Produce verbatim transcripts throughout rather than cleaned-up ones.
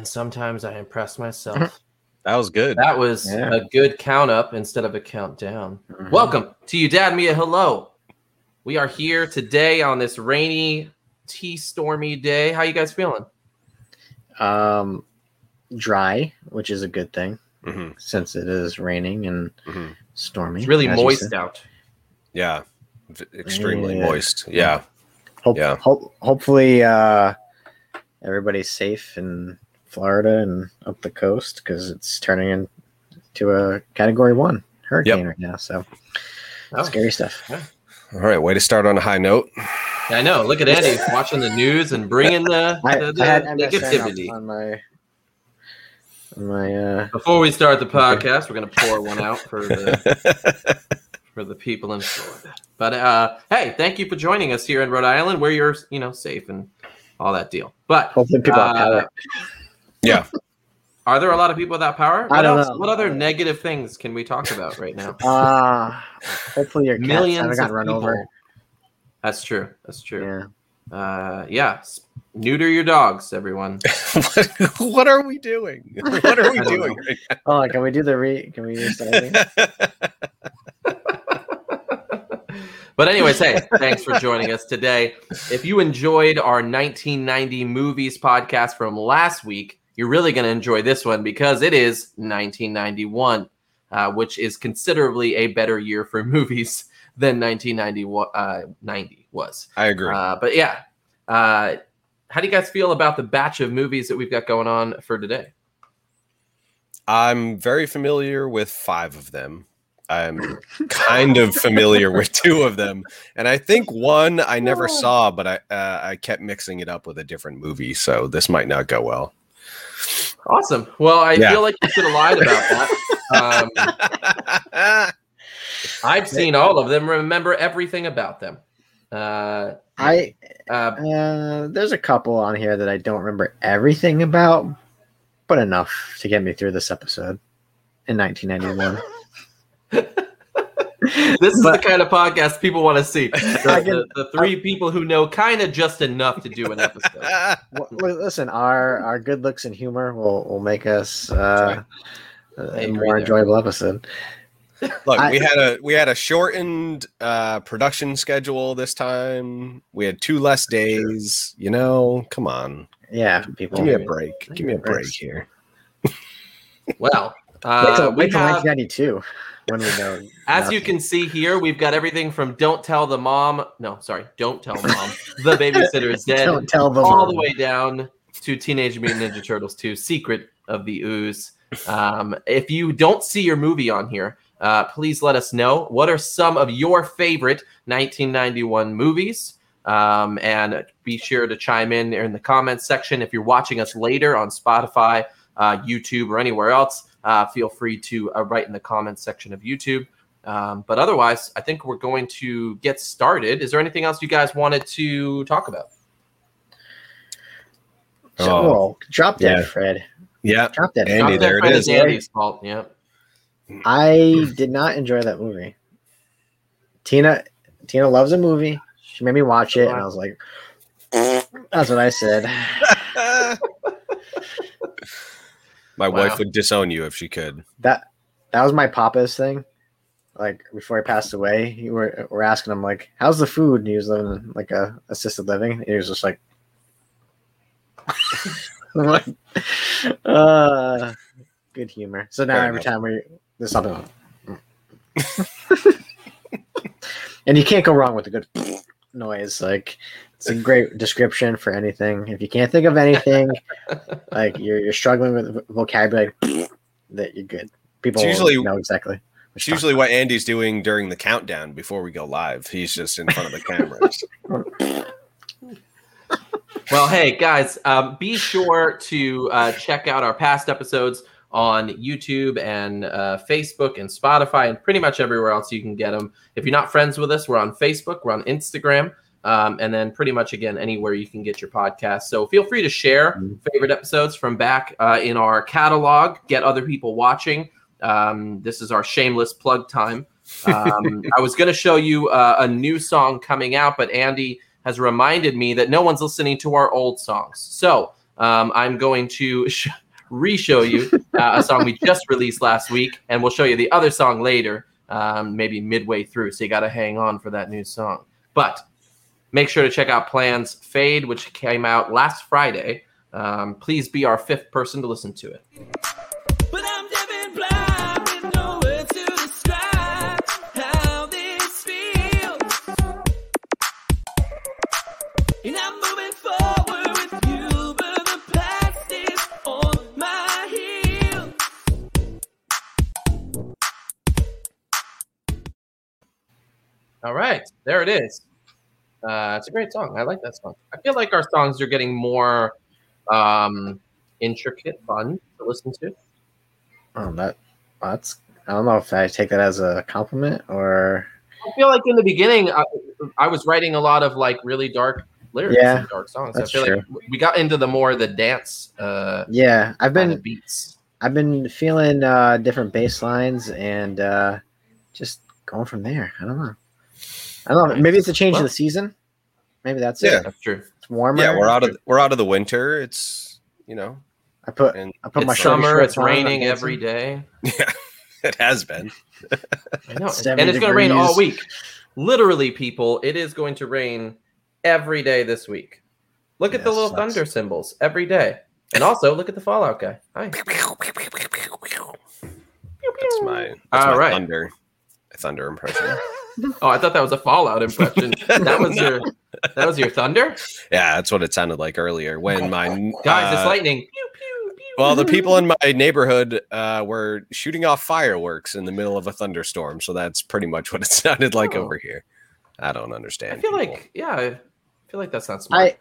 and sometimes I impress myself. That was good. That was yeah. a good count up instead of a countdown. Mm-hmm. Welcome to You Dad Me a Hello. We are here today on this rainy, tea stormy day. How you guys feeling? Um, dry, which is a good thing mm-hmm. since it is raining and mm-hmm. stormy. It's really moist out. Yeah, extremely yeah. moist. Yeah. Hope, yeah. Hope, hopefully, uh, everybody's safe and. Florida and up the coast because it's turning into a category one hurricane yep. right now. So oh. scary stuff. Yeah. All right. Way to start on a high note. I know. Look at Eddie watching the news and bringing the, I, the, the I had negativity. On my, on my, uh, Before we start the podcast, we're going to pour one out for the, for the people in Florida. But uh, hey, thank you for joining us here in Rhode Island where you're, you know, safe and all that deal. But hopefully people uh, have it. Yeah. Are there a lot of people without power? What I don't else? Know. What other negative things can we talk about right now? Ah, uh, hopefully your millions cats haven't got run people. Over. That's true. That's true. Yeah. Uh, yeah. Neuter your dogs, everyone. what, what are we doing? What are we doing? Right now? Oh, can we do the re? Can we restart But anyways, hey, thanks for joining us today. If you enjoyed our nineteen ninety movies podcast from last week, you're really going to enjoy this one because it is nineteen ninety-one, uh, which is considerably a better year for movies than nineteen ninety was. I agree. Uh, but yeah, uh, how do you guys feel about the batch of movies that we've got going on for today? I'm very familiar with five of them. I'm kind of familiar with two of them, and I think one I never saw, but I uh, I kept mixing it up with a different movie, so this might not go well. Awesome. Well, I yeah. feel like you should have lied about that. Um, I've seen all of them. Remember everything about them. Uh, I uh, uh, there's a couple on here that I don't remember everything about, but enough to get me through this episode in nineteen ninety-one. This is but, the kind of podcast people want to see. The, can, the, the three I, people who know kind of just enough to do an episode. Well, listen, our our good looks and humor will, will make us uh, a more enjoyable there. Episode. Look, I, we had a we had a shortened uh, production schedule this time. We had two less days. You know, come on. Yeah, people. Give me a break. Give me a break here. Well, uh, wait till nineteen ninety-two. When we know as nothing. You can see here, we've got everything from Don't Tell the Mom, no, sorry, Don't Tell Mom the Babysitter's Dead, Don't Tell the all mom. The way down to Teenage Mutant Ninja Turtles two: Secret of the Ooze. Um, if you don't see your movie on here, uh, please let us know. What are some of your favorite nineteen ninety-one movies? Um, and be sure to chime in in the comments section. If you're watching us later on Spotify, uh, YouTube, or anywhere else, Uh, feel free to uh, write in the comments section of YouTube. Um, but otherwise, I think we're going to get started. Is there anything else you guys wanted to talk about? So, oh, oh, drop that, yeah. Fred. Yeah. Drop that. Andy, drop there it is. Andy's fault. Yeah. I did not enjoy that movie. Tina Tina loves a movie. She made me watch it, and I was like, that's what I said. My wow. wife would disown you if she could. That that was my papa's thing. Like before he passed away, you were we're asking him like, "How's the food?" And he was living in like a assisted living. And he was just like, I'm like, uh, good humor. So now Fair every enough. Time we there's something, and you can't go wrong with a good noise. Like it's a great description for anything. If you can't think of anything, like you're you're struggling with vocabulary, that you're good. People it's usually know exactly. It's usually what Andy's doing during the countdown before we go live. He's just in front of the cameras. Well, hey guys, um, be sure to uh, check out our past episodes on YouTube and uh, Facebook and Spotify and pretty much everywhere else you can get them. If you're not friends with us, we're on Facebook, we're on Instagram, um, and then pretty much, again, anywhere you can get your podcast. So feel free to share favorite episodes from back uh, in our catalog, get other people watching. Um, this is our shameless plug time. Um, I was going to show you uh, a new song coming out, but Andy has reminded me that no one's listening to our old songs. So um, I'm going to sh- re-show you uh, a song we just released last week, and we'll show you the other song later, um, maybe midway through, so you got to hang on for that new song. But make sure to check out Plans Fade, which came out last Friday. Um, please be our fifth person to listen to it. All right, there it is. Uh, it's a great song. I like that song. I feel like our songs are getting more um, intricate, fun to listen to. Oh, that that's. I don't know if I take that as a compliment or. I feel like in the beginning, I, I was writing a lot of like really dark lyrics, yeah, and dark songs. That's I feel true. Like we got into the more the dance. Uh, yeah, I've been beats. I've been feeling uh, different bass lines and uh, just going from there. I don't know. I don't know. Maybe it's a change well, of the season. Maybe that's yeah, it. That's true. It's warmer. Yeah, we're out of we're out of the winter. It's you know. I put and I put it's my summer. It's raining every day. Yeah, it has been. I know, and it's going to rain all week. Literally, people, it is going to rain every day this week. Look at yeah, the little sucks. thunder symbols every day, and also look at the Fallout guy. Hi. That's my that's all my right. thunder. A thunder impression. Oh, I thought that was a Fallout impression. That was no. your that was your thunder? Yeah, that's what it sounded like earlier. When my guys, uh, it's lightning. Pew, pew, pew. Well, the people in my neighborhood uh, were shooting off fireworks in the middle of a thunderstorm, so that's pretty much what it sounded like oh. over here. I don't understand. I feel people. like yeah, I feel like that's not smart. I,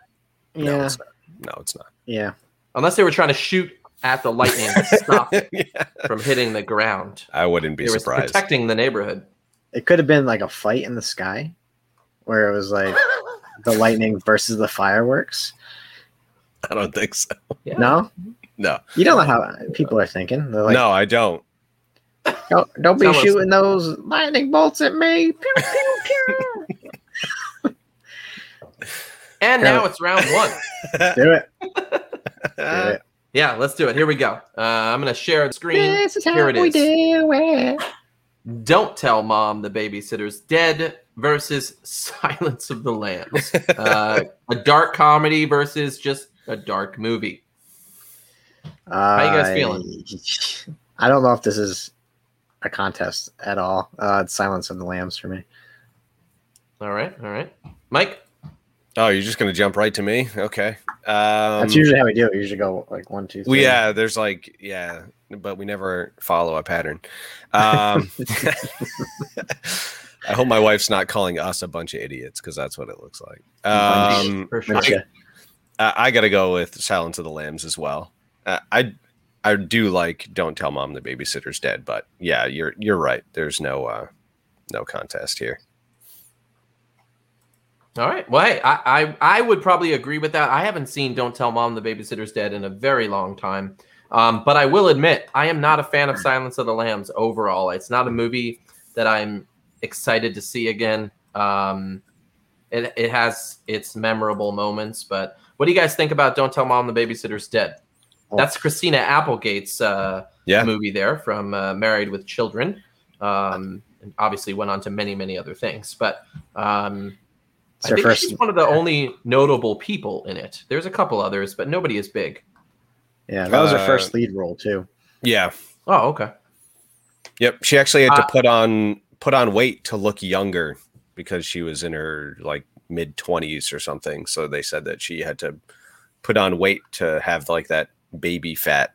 yeah. No, it's not. No, it's not. Yeah. Unless they were trying to shoot at the lightning to stop it yeah. from hitting the ground. I wouldn't be it surprised. Was protecting the neighborhood. It could have been like a fight in the sky where it was like the lightning versus the fireworks. I don't think so. Yeah. No? No. You don't know how people are thinking. Like, no, I don't. Don't, don't be shooting those lightning bolts at me. Pew, pew, pew. And now it's round one. Do it. Do it. Yeah, let's do it. Here we go. Uh, I'm going to share the screen. This is Here how it we is. do it. Don't Tell Mom the Babysitter's Dead versus Silence of the Lambs. Uh, a dark comedy versus just a dark movie. How you guys uh, feeling? I don't know if this is a contest at all. Uh, it's Silence of the Lambs for me. All right. All right. Mike? Oh, you're just going to jump right to me? Okay. Um, That's usually how we do it. We usually go like one, two, three. Well, yeah, there's like, yeah. But we never follow a pattern. Um, I hope my wife's not calling us a bunch of idiots because that's what it looks like. Um, For sure. I, I got to go with Silence of the Lambs as well. Uh, I I do like Don't Tell Mom the Babysitter's Dead, but yeah, you're you're right. There's no uh, no contest here. All right. Well, hey, I, I I would probably agree with that. I haven't seen Don't Tell Mom the Babysitter's Dead in a very long time. Um, but I will admit, I am not a fan of Silence of the Lambs overall. It's not a movie that I'm excited to see again. Um, it it has its memorable moments. But what do you guys think about Don't Tell Mom the Babysitter's Dead? Oh. That's Christina Applegate's uh, yeah. movie there from uh, Married with Children. Um, and obviously went on to many, many other things. But um, I think first... she's one of the only notable people in it. There's a couple others, but nobody is big. Yeah, that was her uh, first lead role too. Yeah. Oh, okay. Yep, she actually had to uh, put on put on weight to look younger because she was in her like mid twenties or something. So they said that she had to put on weight to have like that baby fat.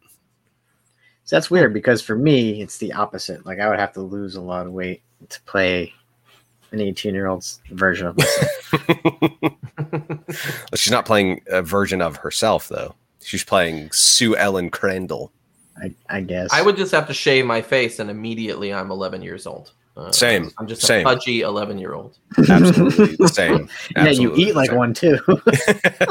So that's weird because for me it's the opposite. Like I would have to lose a lot of weight to play an eighteen-year-old's version of myself. Well, she's not playing a version of herself though. She's playing Sue Ellen Crandall. I, I guess. I would just have to shave my face, and immediately I'm eleven years old. Uh, same. I'm just same. a pudgy eleven-year-old. Absolutely the same. Yeah, you eat like same. one, too.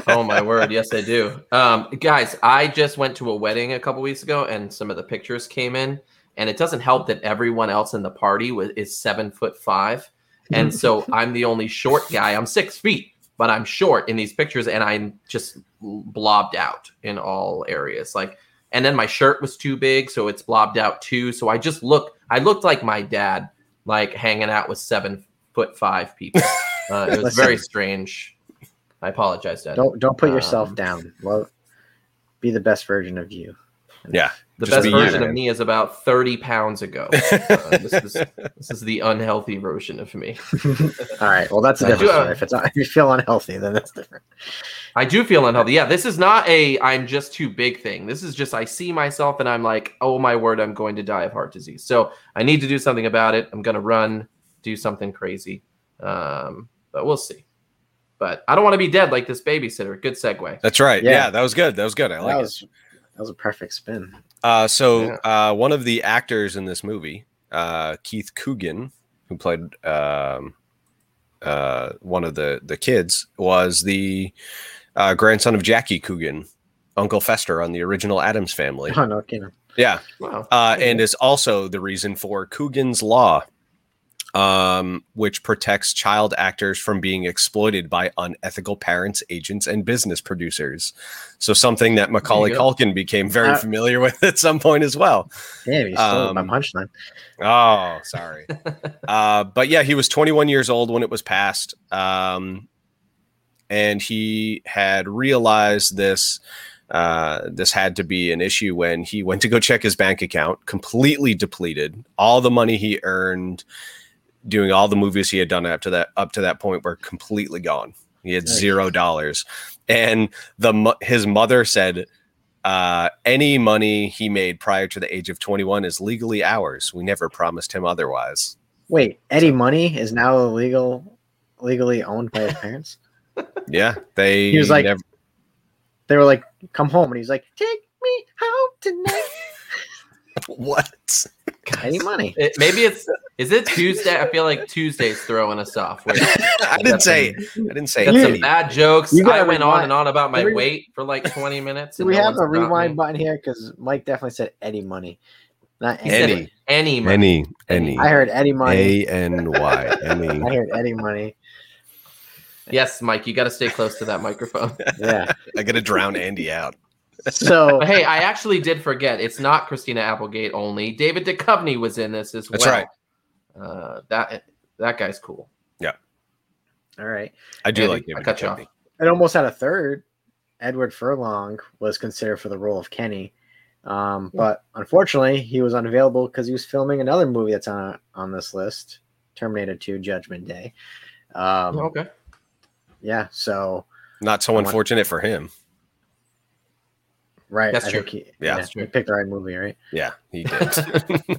Oh, my word. Yes, I do. Um, guys, I just went to a wedding a couple weeks ago, and some of the pictures came in, and it doesn't help that everyone else in the party was, is seven foot five, and so I'm the only short guy. I'm six feet. but I'm short in these pictures and I'm just blobbed out in all areas. Like, and then my shirt was too big, so it's blobbed out too. So I just look, I looked like my dad, like hanging out with seven foot five people. Uh, it was very strange. I apologize, Dad. Don't don't put um, yourself down. Love, be the best version of you. Yeah. The best be version you, of me is about thirty pounds ago. Uh, this is this is the unhealthy version of me. All right. Well, that's a different story. If, it's, if you feel unhealthy, then that's different. I do feel unhealthy. Yeah. This is not a I'm just too big thing. This is just I see myself and I'm like, oh, my word, I'm going to die of heart disease. So I need to do something about it. I'm going to run, do something crazy. Um, but we'll see. But I don't want to be dead like this babysitter. Good segue. That's right. Yeah. yeah that was good. That was good. I like that was, it. That was a perfect spin. Uh, so yeah. uh, one of the actors in this movie, uh, Keith Coogan, who played um, uh, one of the, the kids, was the uh, grandson of Jackie Coogan, Uncle Fester on the original Addams Family. Oh, no kidding. Yeah. Wow. Uh, and is also the reason for Coogan's Law, um, which protects child actors from being exploited by unethical parents, agents, and business producers. So something that Macaulay Culkin became very uh, familiar with at some point as well. Damn, you stole um, my punchline. Oh, sorry. uh, but yeah, he was twenty-one years old when it was passed. Um, and he had realized this, uh, this had to be an issue when he went to go check his bank account, completely depleted. All the money he earned doing all the movies he had done up to that, up to that point were completely gone. He had zero dollars. And the his mother said, uh, any money he made prior to the age of twenty-one is legally ours. We never promised him otherwise. Wait, any money is now illegal, legally owned by his parents? Yeah. They he was like, never... they were like, come home. And he's like, take me home tonight. What? Any money. It, maybe it's, is it Tuesday? I feel like Tuesday's throwing us off. Wait, I didn't say it. I didn't say it. Got some bad jokes. I went rewind. on and on about my we, weight for like twenty minutes. Do we no have a rewind button here? Because Mike definitely said Eddie money. Not Eddie. Any money. Any, any. I heard Eddie money. A N Y. Any. I heard Eddie money. Yes, Mike, you got to stay close to that microphone. Yeah. I got to drown Andy out. So hey, I actually did forget. It's not Christina Applegate only. David Duchovny was in this as well. That's right. Uh, that that guy's cool. Yeah. All right. I do Andy, like David I cut Duchovny. You off. It almost had a third. Edward Furlong was considered for the role of Kenny, um, yeah. but unfortunately, he was unavailable because he was filming another movie that's on on this list, Terminator two: Judgment Day. Um, oh, okay. Yeah. So not so unfortunate want- for him. Right, that's I true. He, yeah, that's yeah, true. He picked the right movie, right? Yeah, he did.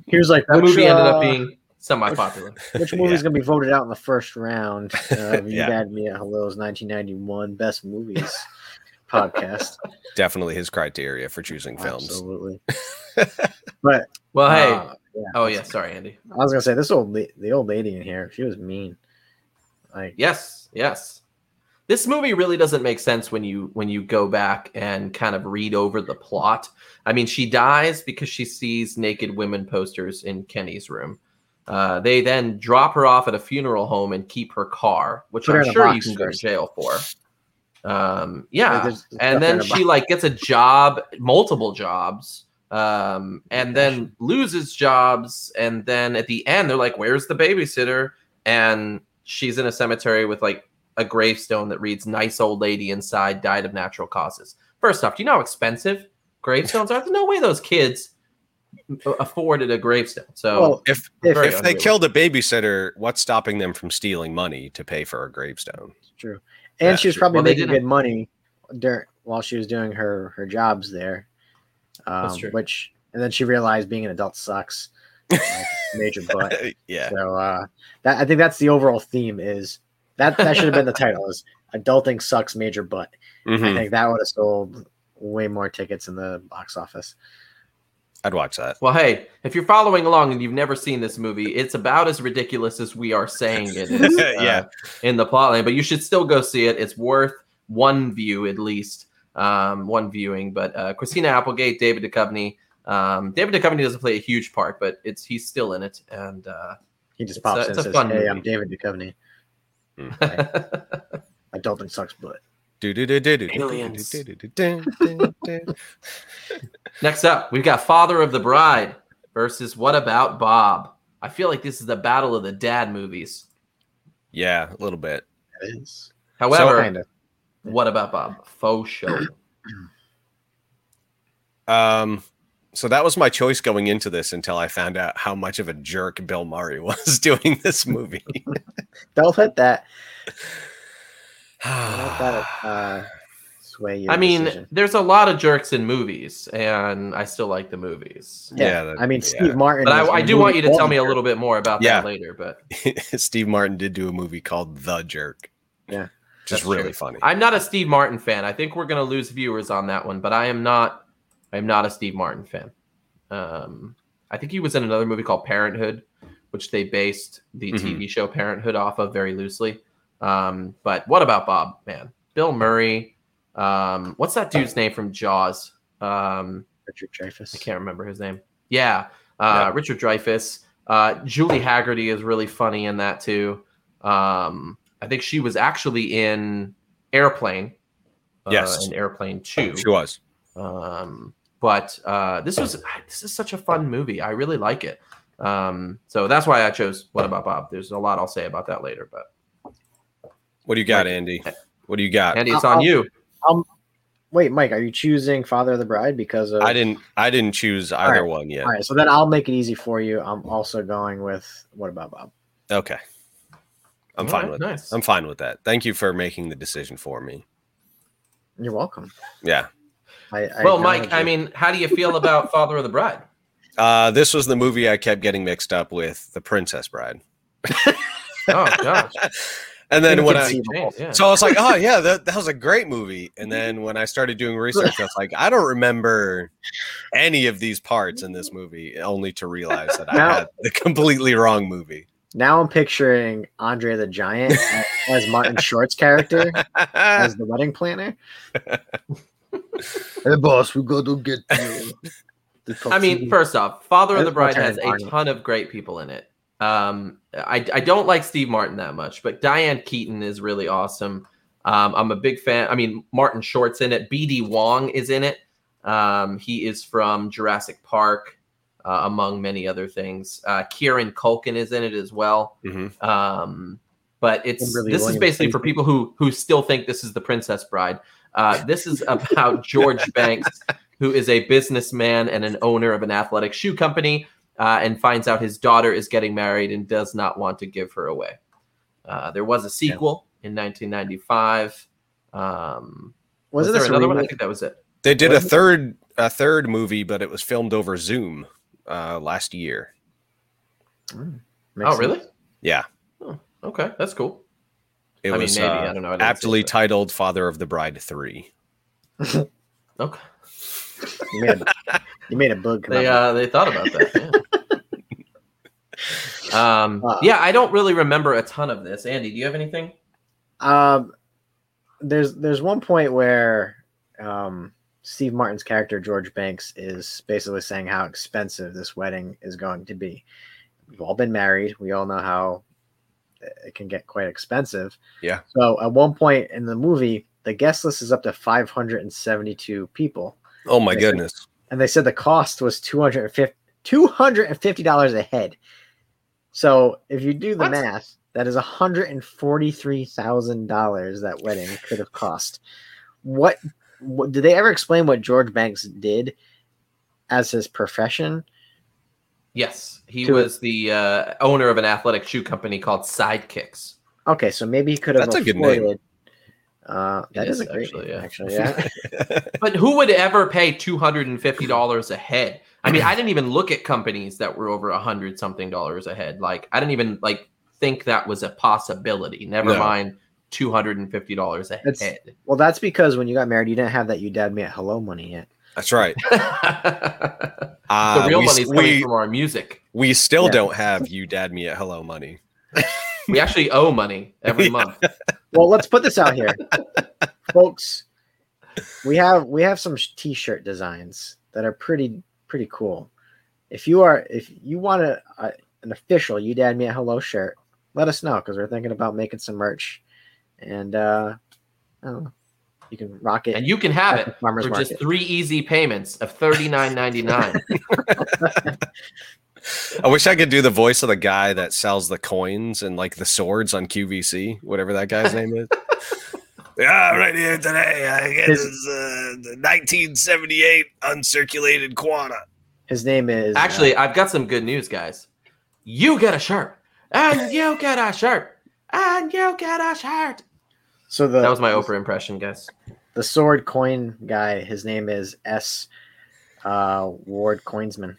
He was like, that which, movie uh, ended up being semi-popular. Which, which movie's yeah. gonna be voted out in the first round? Uh, you yeah. had me at Hello's nineteen ninety-one Best Movies podcast. Definitely his criteria for choosing films. Absolutely. But well, hey, uh, yeah. oh yeah, sorry, Andy. I was gonna say this old la- the old lady in here. She was mean. Like yes, yes. This movie really doesn't make sense when you when you go back and kind of read over the plot. I mean, she dies because she sees naked women posters in Kenny's room. Uh, they then drop her off at a funeral home and keep her car, which Put I'm sure you can go to jail for. Um, yeah, there's, there's and then she like gets a job, multiple jobs, um, and then loses jobs. And then at the end, they're like, "Where's the babysitter?" And she's in a cemetery with like a gravestone that reads "Nice old lady inside died of natural causes." First off, do you know how expensive gravestones are? There's no way those kids afforded a gravestone. So, well, if if, if they killed a babysitter, what's stopping them from stealing money to pay for a gravestone? It's true, and That's she was probably true. making well, good money during while she was doing her her jobs there. Um, That's true. Which and then she realized being an adult sucks. Like, major butt. Yeah. So uh, that I think that's the overall theme is. That that should have been the title is Adulting Sucks Major Butt. Mm-hmm. I think that would have sold way more tickets in the box office. I'd watch that. Well, hey, if you're following along and you've never seen this movie, it's about as ridiculous as we are saying it is uh, yeah. in the plotline, but you should still go see it. It's worth one view at least, um, one viewing. But uh, Christina Applegate, David Duchovny. Um, David Duchovny doesn't play a huge part, but it's he's still in it. And uh, he just pops in and says, "Hey, movie. I'm David Duchovny." Mm. I, I adulting sucks, but aliens. Next up, we've got Father of the Bride versus What About Bob. I feel like this is the battle of the dad movies. Yeah, a little bit. It is. However, so, kinda. What About Bob? Faux show. Um, so that was my choice going into this until I found out how much of a jerk Bill Murray was doing this movie. Don't hit that. Don't let that uh, sway your I mean, decision. There's a lot of jerks in movies, and I still like the movies. Yeah, yeah that, I mean, yeah. Steve Martin. But I, I do want you to tell me a little bit more about yeah. that later. But Steve Martin did do a movie called The Jerk. Yeah, just really true. funny. I'm not a Steve Martin fan. I think we're going to lose viewers on that one, but I am not. I'm not a Steve Martin fan. Um, I think he was in another movie called Parenthood, which they based the mm-hmm. T V show Parenthood off of very loosely. Um, but What About Bob, man? Bill Murray. Um, what's that dude's name from Jaws? Um, Richard Dreyfuss. I can't remember his name. Yeah, uh, yeah. Richard Dreyfuss. Uh, Julie Haggerty is really funny in that too. Um, I think she was actually in Airplane. Uh, yes. In Airplane two. She was. Um, But uh, this was this is such a fun movie. I really like it. Um, so that's why I chose What About Bob. There's a lot I'll say about that later. But what do you got, Andy? What do you got, Andy? It's on I'll, you. Um, wait, Mike, are you choosing Father of the Bride because of... I didn't? I didn't choose either right. one yet. All right, so then I'll make it easy for you. I'm also going with What About Bob. Okay, I'm All fine right, with nice. I'm fine with that. Thank you for making the decision for me. You're welcome. Yeah. I, I well, Mike, I mean, how do you feel about Father of the Bride? Uh, this was the movie I kept getting mixed up with The Princess Bride. oh, gosh. And then when I... Change, yeah. So I was like, oh, yeah, that, that was a great movie. And then when I started doing research, I was like, I don't remember any of these parts in this movie, only to realize that now, I had the completely wrong movie. Now I'm picturing Andre the Giant as Martin Short's character, as the wedding planner. Hey boss, we go to get you. I mean, first off, Father of the Bride has a ton of great people in it. Um, I, I don't like Steve Martin that much, but Diane Keaton is really awesome. Um, I'm a big fan. I mean, Martin Short's in it. B D. Wong is in it. Um, he is from Jurassic Park, uh, among many other things. Uh, Kieran Culkin is in it as well. Mm-hmm. Um, but it's this Williams is basically for people who who still think this is The Princess Bride. Uh, this is about George Banks, who is a businessman and an owner of an athletic shoe company, uh, and finds out his daughter is getting married and does not want to give her away. Uh, there was a sequel yeah. in nineteen ninety-five. Um, was, was there another one? I think that was it. They did a third, a third movie, but it was filmed over Zoom uh, last year. Mm, oh, really? Sense. Yeah. Oh, okay, that's cool. It I was mean, maybe. Uh, I don't know. I aptly titled Father of the Bride three. Okay. You made a, you made a bug. They, uh, they thought about that. Yeah. um, uh, yeah, I don't really remember a ton of this. Andy, do you have anything? Um, there's there's one point where um, Steve Martin's character, George Banks, is basically saying how expensive this wedding is going to be. We've all been married. We all know how it can get quite expensive. Yeah. So at one point in the movie, the guest list is up to five hundred seventy-two people. Oh my goodness. Said, and they said the cost was two hundred fifty dollars a head. So if you do the what? math, that is one hundred forty-three thousand dollars that wedding could have cost. What, what did they ever explain what George Banks did as his profession? Yes, he was the uh, owner of an athletic shoe company called Sidekicks. Okay, so maybe he could have That's afforded. A good name. Uh, that is, is a great actually, name, yeah. actually, yeah. But who would ever pay two hundred fifty dollars a head? I mean, I didn't even look at companies that were over one hundred something dollars a head. Like, I didn't even like think that was a possibility. Never no. mind two hundred fifty dollars a that's, head. Well, that's because when you got married, you didn't have that you dad me at hello money yet. That's right. Uh, the real we, money's coming we, from our music. We still yeah. don't have you dad me at hello money. We actually owe money every yeah. month. Well, let's put this out here. Folks, we have we have some t-shirt designs that are pretty pretty cool. If you are if you want a, a, an official you dad me at hello shirt, let us know because we're thinking about making some merch. And uh, Oh, you can rock it, and you can have it for just market. three easy payments of thirty-nine ninety-nine. I wish I could do the voice of the guy that sells the coins and like the swords on Q V C, whatever that guy's name is. Yeah, right here today. I guess his, it's uh, the nineteen seventy-eight uncirculated quanta. His name is. Actually, uh, I've got some good news, guys. You get a shirt, and you get a shirt, and you get a shirt. So the, that was my Oprah impression, guys. The sword coin guy. His name is S. Uh, Ward Coinsman.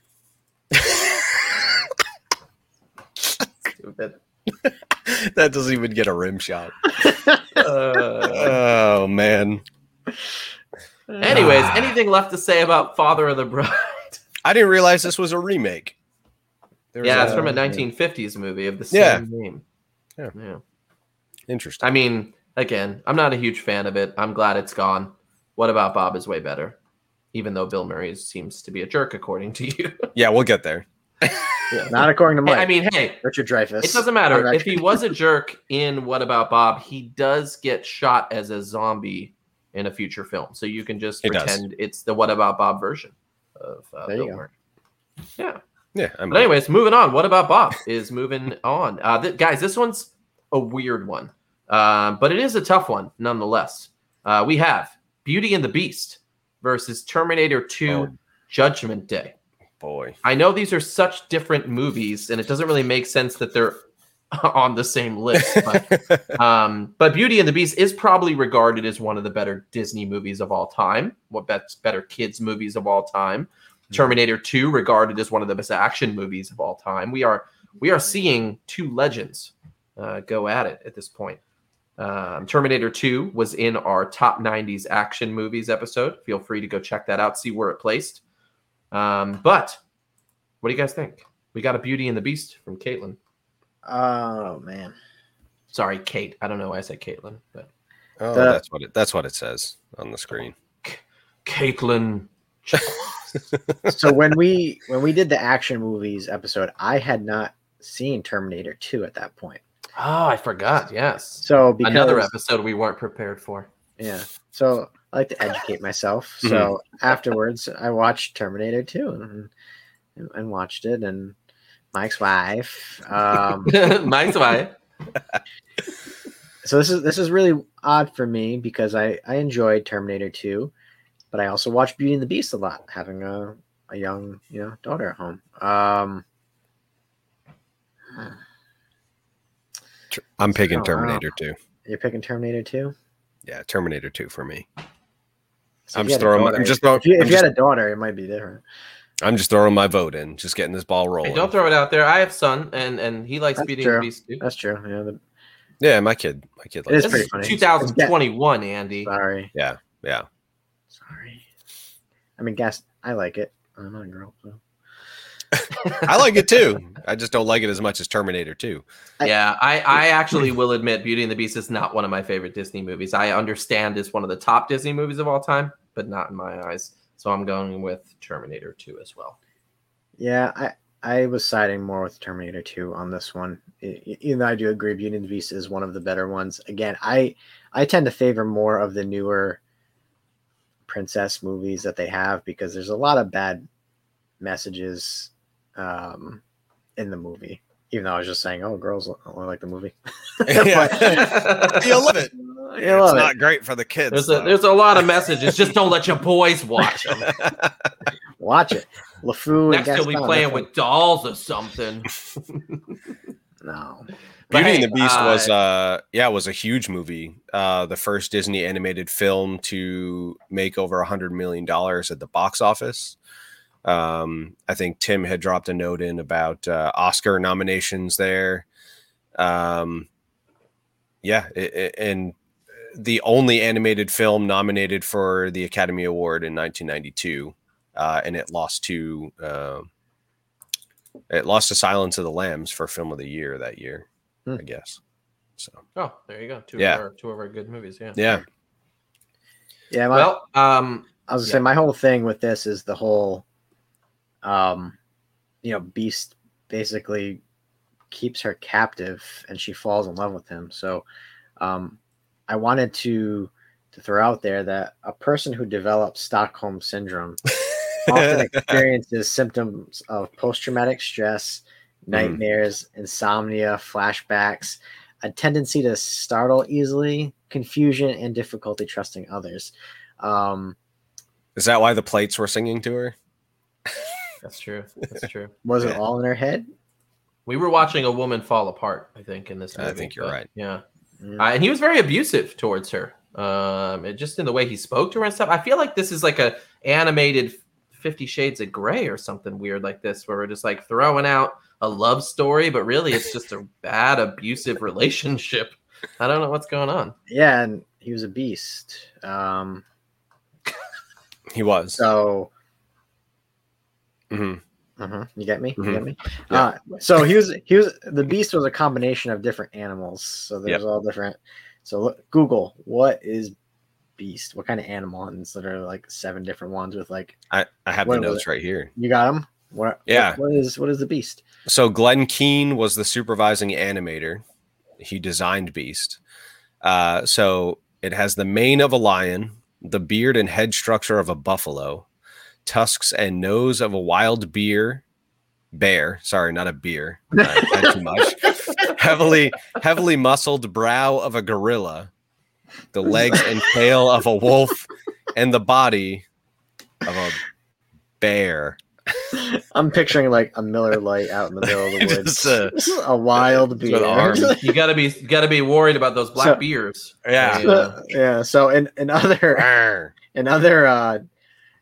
Stupid. That doesn't even get a rim shot. uh, oh, man. Anyways, ah. anything left to say about Father of the Bride? I didn't realize this was a remake. There yeah, was, it's from uh, a nineteen fifties movie of the same yeah. name. Yeah. yeah. Interesting. I mean, again, I'm not a huge fan of it. I'm glad it's gone. What About Bob is way better, even though Bill Murray seems to be a jerk, according to you. Yeah, we'll get there. Yeah. Not according to Mike. I mean, hey, Richard Dreyfuss. It doesn't matter. If he was a jerk in What About Bob, he does get shot as a zombie in a future film. So you can just it pretend does. It's the What About Bob version of uh, Bill Murray. Yeah. Yeah. I'm but anyways, moving on. What About Bob is moving on. Uh, th- guys, this one's a weird one. Uh, but it is a tough one nonetheless. Uh, we have Beauty and the Beast versus Terminator two oh. Judgment Day. Boy, I know these are such different movies, and it doesn't really make sense that they're on the same list. But, um, but Beauty and the Beast is probably regarded as one of the better Disney movies of all time. What best better kids movies of all time? Mm-hmm. Terminator two regarded as one of the best action movies of all time. We are we are seeing two legends uh, go at it at this point. Um, Terminator two was in our top nineties action movies episode. Feel free to go check that out. See where it placed. Um, but what do you guys think? We got a Beauty and the Beast from Caitlin. Oh man, sorry, Kate. I don't know why I said Caitlin, but oh, the... that's what it that's what it says on the screen. C- Caitlin. So when we when we did the action movies episode, I had not seen Terminator two at that point. Oh, I forgot. Yes. So because... another episode we weren't prepared for. Yeah. So. I like to educate myself. So mm-hmm. afterwards, I watched Terminator two and, and watched it. And Mike's wife, um, Mike's wife. So this is this is really odd for me because I, I enjoyed Terminator two, but I also watched Beauty and the Beast a lot, having a, a young you know daughter at home. Um, I'm picking oh, Terminator wow. two. You're picking Terminator two? Yeah, Terminator two for me. So I'm just throwing. Daughter, my, I'm just throwing. If you, if you just, had a daughter, it might be different. I'm just throwing my vote in, just getting this ball rolling. Hey, don't throw it out there. I have son, and and he likes Beauty and the Beast too. That's true. Yeah, the, yeah, my kid, my kid likes it. It's pretty funny. twenty twenty-one, Andy. Sorry. Yeah, yeah. Sorry. I mean, guess I like it. I'm not a girl, so. I like it too. I just don't like it as much as Terminator two. Yeah, I, I actually will admit Beauty and the Beast is not one of my favorite Disney movies. I understand it's one of the top Disney movies of all time, but not in my eyes. So I'm going with Terminator two as well. Yeah, I, I was siding more with Terminator two on this one. Even though I do agree Beauty and the Beast is one of the better ones. Again, I, I tend to favor more of the newer princess movies that they have because there's a lot of bad messages um in the movie, even though I was just saying oh girls only like the movie. You'll love it. You'll it's love not it. Great for the kids. There's a, there's a lot of messages. Just don't let your boys watch them. Watch it. LeFou next and you'll be playing LeFou. With dolls or something. No, but Beauty hey, and the Beast uh, was uh yeah was a huge movie, uh the first Disney animated film to make over a hundred million dollars at the box office. Um, I think Tim had dropped a note in about uh, Oscar nominations there. Um, yeah, it, it, and the only animated film nominated for the Academy Award in nineteen ninety-two, uh, and it lost to uh, it lost to Silence of the Lambs for Film of the Year that year, hmm. I guess. So, oh, there you go. Two yeah. of our two of our good movies. Yeah, yeah, yeah. My, well, um, I was gonna yeah. say my whole thing with this is the whole. Um, you know, Beast basically keeps her captive and she falls in love with him. So, um, I wanted to to throw out there that a person who develops Stockholm syndrome often experiences symptoms of post-traumatic stress, nightmares, mm. insomnia, flashbacks, a tendency to startle easily, confusion, and difficulty trusting others. Um, Is that why the plates were singing to her? That's true. That's true. Was it all in her head? We were watching a woman fall apart, I think, in this movie. I think you're but, right. Yeah. Mm. Uh, and he was very abusive towards her. Um, it, just in the way he spoke to her and stuff. I feel like this is like a animated Fifty Shades of Grey or something weird like this, where we're just like throwing out a love story, but really it's just a bad abusive relationship. I don't know what's going on. Yeah, and he was a beast. Um, he was. So mm-hmm. uh-huh. you get me? Mm-hmm. You get me? Yeah. Uh, so he was he was the beast was a combination of different animals. So there's yep. all different. So look, Google, what is beast? What kind of animal? And it's literally like seven different ones with like I, I have the notes right here. You got them? What, yeah. What, what is what is the Beast? So Glenn Keane was the supervising animator. He designed Beast. Uh, so it has the mane of a lion, the beard and head structure of a buffalo, tusks and nose of a wild bear. Bear, sorry, not a beer. Not, not too much. heavily, heavily muscled brow of a gorilla, the legs and tail of a wolf, and the body of a bear. I'm picturing like a Miller Lite out in the middle of the woods, a, a wild beer. You gotta be, gotta be worried about those black so, beers. Yeah, yeah. Uh, yeah. So in in other in other uh,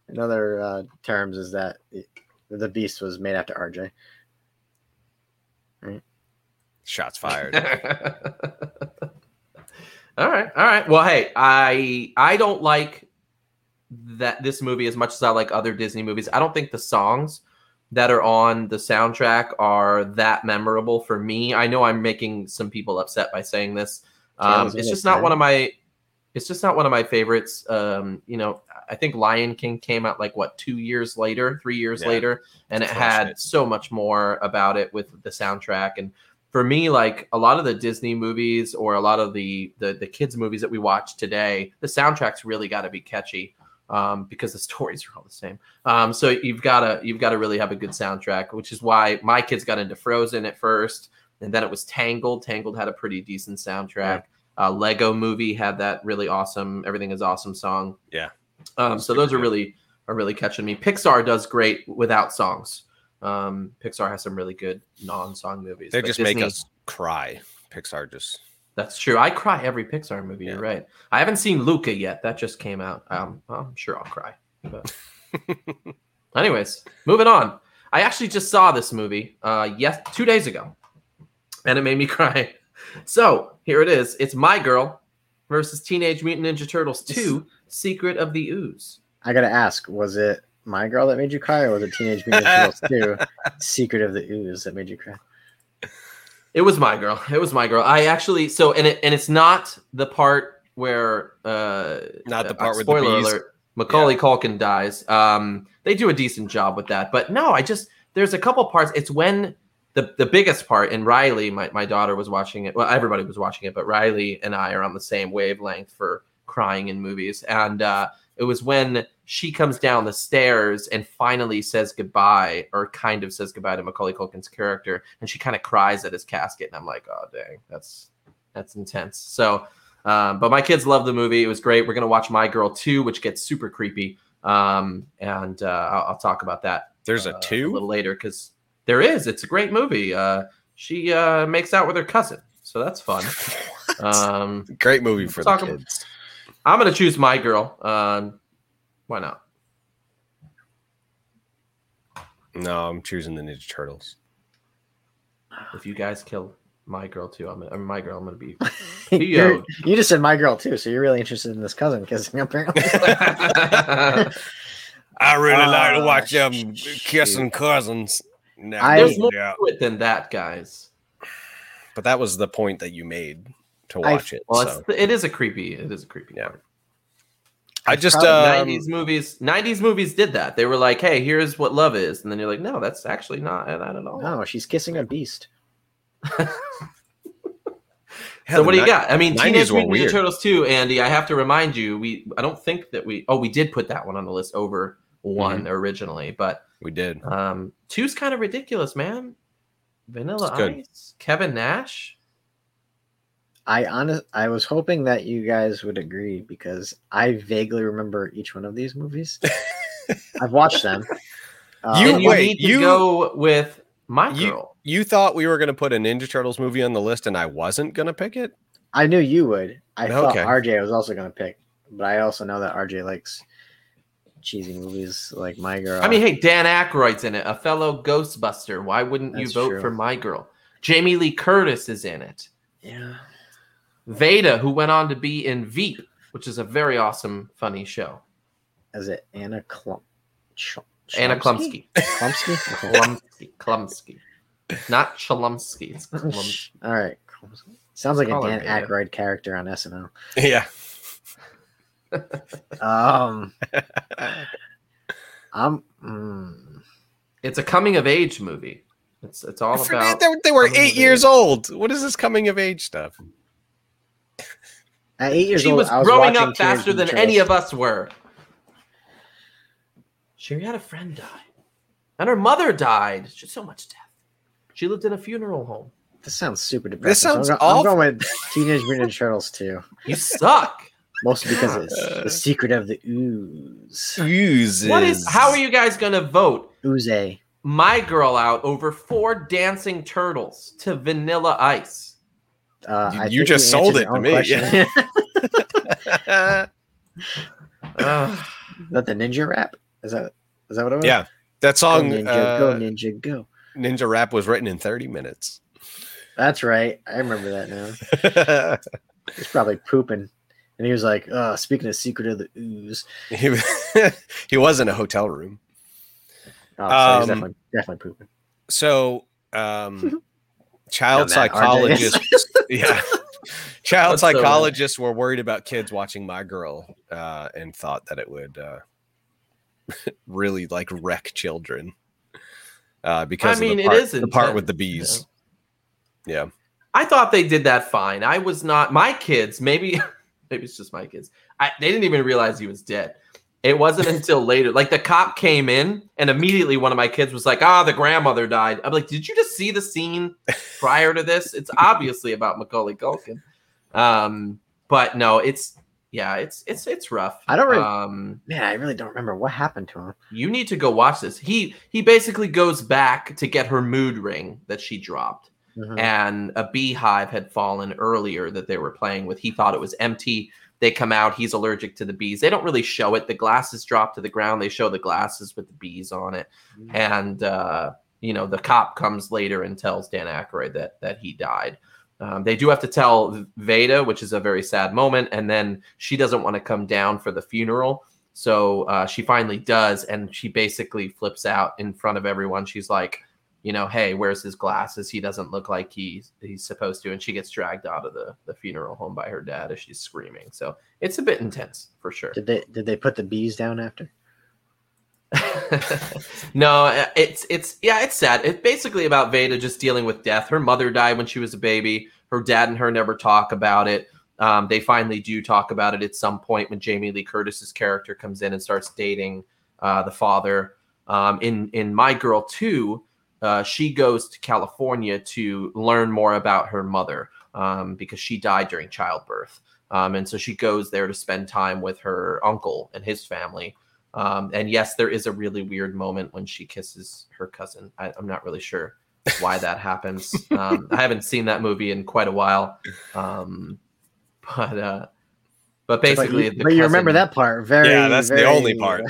in other uh, terms, is that it, the Beast was made after R J. Right? Shots fired. All right, all right. Well, hey, I I don't like that this movie as much as I like other Disney movies. I don't think the songs that are on the soundtrack are that memorable for me. I know I'm making some people upset by saying this. Um, yeah, it's just not one of my it's just not one of my favorites. Um, you know, I think Lion King came out like what two years later, three years yeah, later, and it had it. so much more about it with the soundtrack. And for me, like a lot of the Disney movies or a lot of the the, the kids movies that we watch today, the soundtrack's really got to be catchy um, because the stories are all the same. Um, so you've gotta you've got to really have a good soundtrack, which is why my kids got into Frozen at first, and then it was Tangled. Tangled had a pretty decent soundtrack. Yeah. Uh, Lego Movie had that really awesome "Everything Is Awesome" song. Yeah. Um, so those are really are really catching me. Pixar does great without songs. Um, Pixar has some really good non-song movies. They just Disney, make us cry. Pixar just... That's true. I cry every Pixar movie. Yeah. You're right. I haven't seen Luca yet. That just came out. Um, I'm sure I'll cry. But... Anyways, moving on. I actually just saw this movie uh, yes, two days ago, and it made me cry. So here it is. It's My Girl versus Teenage Mutant Ninja Turtles two, Secret of the Ooze. I gotta ask, was it My Girl that made you cry, or was it Teenage Mutant Ninja Turtles two, Secret of the Ooze that made you cry? It was My Girl. It was My Girl. I actually so and it and it's not the part where uh, not the part uh, spoiler with the bees. Alert, Macaulay yeah. Culkin dies. Um, they do a decent job with that, but no, I just there's a couple parts. It's when the the biggest part, and Riley, my my daughter was watching it. Well, everybody was watching it, but Riley and I are on the same wavelength for crying in movies, and uh, it was when she comes down the stairs and finally says goodbye, or kind of says goodbye to Macaulay Culkin's character, and she kind of cries at his casket, and I'm like, oh, dang, that's that's intense. So, um, but my kids love the movie. It was great. We're going to watch My Girl two, which gets super creepy, um, and uh, I'll, I'll talk about that. There's uh, a two? A little later, because there is. It's a great movie. Uh, she uh, makes out with her cousin, so that's fun. um, great movie for the kids. About, I'm going to choose My Girl. Um, Why not? No, I'm choosing the Ninja Turtles. If you guys kill My Girl too, I'm gonna, My Girl. I'm gonna be. You just said My Girl too, so you're really interested in this cousin kissing apparently. I really uh, like to watch them shoot. kissing cousins. No, I, there's more yeah. to it than that, guys. But that was the point that you made to watch I, it. Well, so. it's, it is a creepy. It is a creepy. Yeah. Part. I just um, nineties movies nineties movies did that. They were like, hey, here's what love is. And then you're like, no, that's actually not that at all. No, she's kissing a beast. Hell, so what do you got? I mean, Teenage Mutant Ninja Turtles two, Andy, I have to remind you, we I don't think that we... Oh, we did put that one on the list over one mm-hmm. originally, but... We did. Um, two's kind of ridiculous, man. Vanilla Ice, Kevin Nash. I honest, I was hoping that you guys would agree because I vaguely remember each one of these movies. I've watched them. Uh, you, you wait, need to you, go with My Girl. You, you thought we were going to put a Ninja Turtles movie on the list and I wasn't going to pick it? I knew you would. I okay. thought R J was also going to pick, but I also know that R J likes cheesy movies like My Girl. I mean, hey, Dan Aykroyd's in it, a fellow Ghostbuster. Why wouldn't That's you vote true. for My Girl? Jamie Lee Curtis is in it. Yeah. Veda, who went on to be in Veep, which is a very awesome, funny show. Is it Anna Klum? Ch- Anna Klumsky? Klumsky? Klumsky. Klumsky. Not Chlumsky. It's Klumsky. All right. Sounds like a Dan Aykroyd character on S N L. Yeah. um, I'm. Mm. It's a coming of age movie. It's it's all I about. They, they were eight years old. What is this coming of age stuff? At eight years she old, was I was growing up faster than Turtles. Any of us were. She had a friend die, and her mother died. She had so much death. She lived in a funeral home. This sounds super depressing. This sounds I'm, awful. I'm going with Teenage Mutant Ninja Turtles too. You suck. Mostly because it's The Secret of the Ooze. Oozes. What is? How are you guys going to vote? Ooze. My Girl out over four dancing turtles to Vanilla Ice. Uh, you I you just sold it to me. Yeah. uh, is that the ninja rap? Is that is that what it was? Yeah, that song. Go ninja, uh, go ninja, go. Ninja rap was written in thirty minutes. That's right. I remember that now. He's probably pooping. And he was like, oh, speaking of Secret of the Ooze. He, he was in a hotel room. Oh, so um, he's definitely, definitely pooping. So um, child psychologists yeah, child That's psychologists so were worried about kids watching My Girl uh, and thought that it would uh, really like wreck children. Uh, because I mean, of the part, it is the part with the bees. Yeah. yeah. I thought they did that fine. I was not my kids, maybe... Maybe it's just my kids. I, they didn't even realize he was dead. It wasn't until later. Like the cop came in and immediately one of my kids was like, ah, the grandmother died. I'm like, did you just see the scene prior to this? It's obviously about Macaulay Culkin. Um, but no, it's, yeah, it's, it's, it's rough. I don't, re- um, man, I really don't remember what happened to him. You need to go watch this. He, he basically goes back to get her mood ring that she dropped. Mm-hmm. And a beehive had fallen earlier that they were playing with. He thought it was empty. They come out. He's allergic to the bees. They don't really show it. The glasses drop to the ground. They show the glasses with the bees on it. Mm-hmm. And, uh, you know, the cop comes later and tells Dan Aykroyd that that he died. Um, they do have to tell Veda, which is a very sad moment. And then she doesn't want to come down for the funeral. So uh, she finally does. And she basically flips out in front of everyone. She's like, you know, hey, where's his glasses? He doesn't look like he's, he's supposed to. And she gets dragged out of the, the funeral home by her dad as she's screaming. So it's a bit intense for sure. Did they did they put the bees down after? No, it's it's yeah, it's sad. It's basically about Veda just dealing with death. Her mother died when she was a baby. Her dad and her never talk about it. Um, they finally do talk about it at some point when Jamie Lee Curtis's character comes in and starts dating uh, the father. Um, in in My Girl two. Uh, she goes to California to learn more about her mother um, because she died during childbirth. Um, and so she goes there to spend time with her uncle and his family. Um, and yes, there is a really weird moment when she kisses her cousin. I, I'm not really sure why that happens. Um, I haven't seen that movie in quite a while. Um, but uh, but basically... But you, but cousin, you remember that part. Very, yeah, that's very... the only part.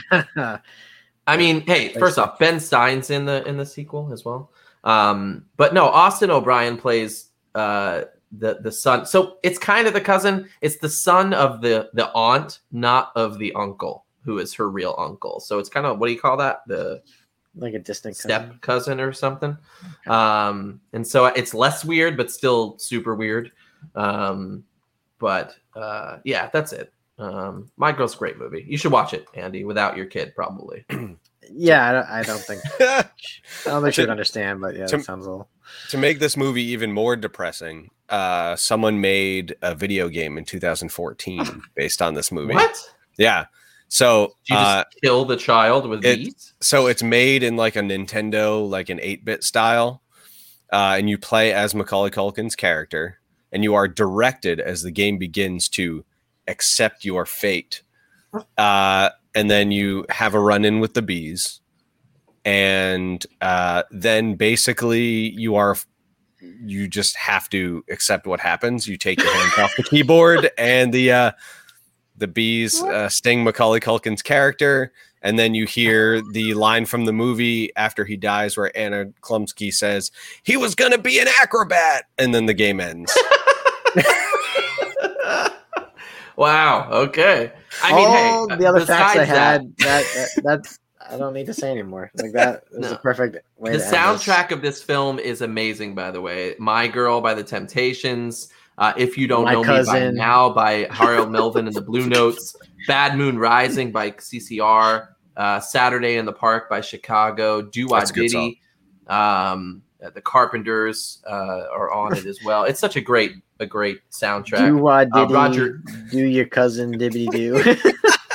I mean, hey, first off, Ben Stein's in the in the sequel as well. Um, but no, Austin O'Brien plays uh, the the son. So it's kind of the cousin. It's the son of the, the aunt, not of the uncle, who is her real uncle. So it's kind of, what do you call that? The like a distant step cousin, cousin or something. Um, and so it's less weird, but still super weird. Um, but uh, yeah, that's it. Um, My Girl's a great movie. You should watch it, Andy, without your kid, probably. Yeah, I don't, I don't think I don't think she would understand, but yeah, to, it sounds a little. To make this movie even more depressing, uh, someone made a video game in two thousand fourteen based on this movie. What? Yeah. So Did you just uh, kill the child with it, these? So it's made in like a Nintendo, like an eight-bit style, uh, and you play as Macaulay Culkin's character, and you are directed as the game begins to accept your fate. Uh, and then you have a run-in with the bees, and uh, then basically you are you just have to accept what happens. You take your hands off the keyboard, and the uh, the bees uh, sting Macaulay Culkin's character, and then you hear the line from the movie after he dies, where Anna Klumsky says he was gonna be an acrobat, and then the game ends. Wow. Okay. I mean, all hey, the other facts I had that, that, that that's I don't need to say anymore. Like that is no. a perfect way. The to soundtrack this. of this film is amazing, by the way. My Girl by the Temptations. Uh, if you don't My know cousin. Me by now by Harold Melvin and the Blue Notes. Bad Moon Rising by C C R. Uh, Saturday in the Park by Chicago. Do I Diddy. Um, the Carpenters uh, are on it as well. It's such a great. A great soundtrack. Do, uh, uh, Roger, do your cousin dibbity do.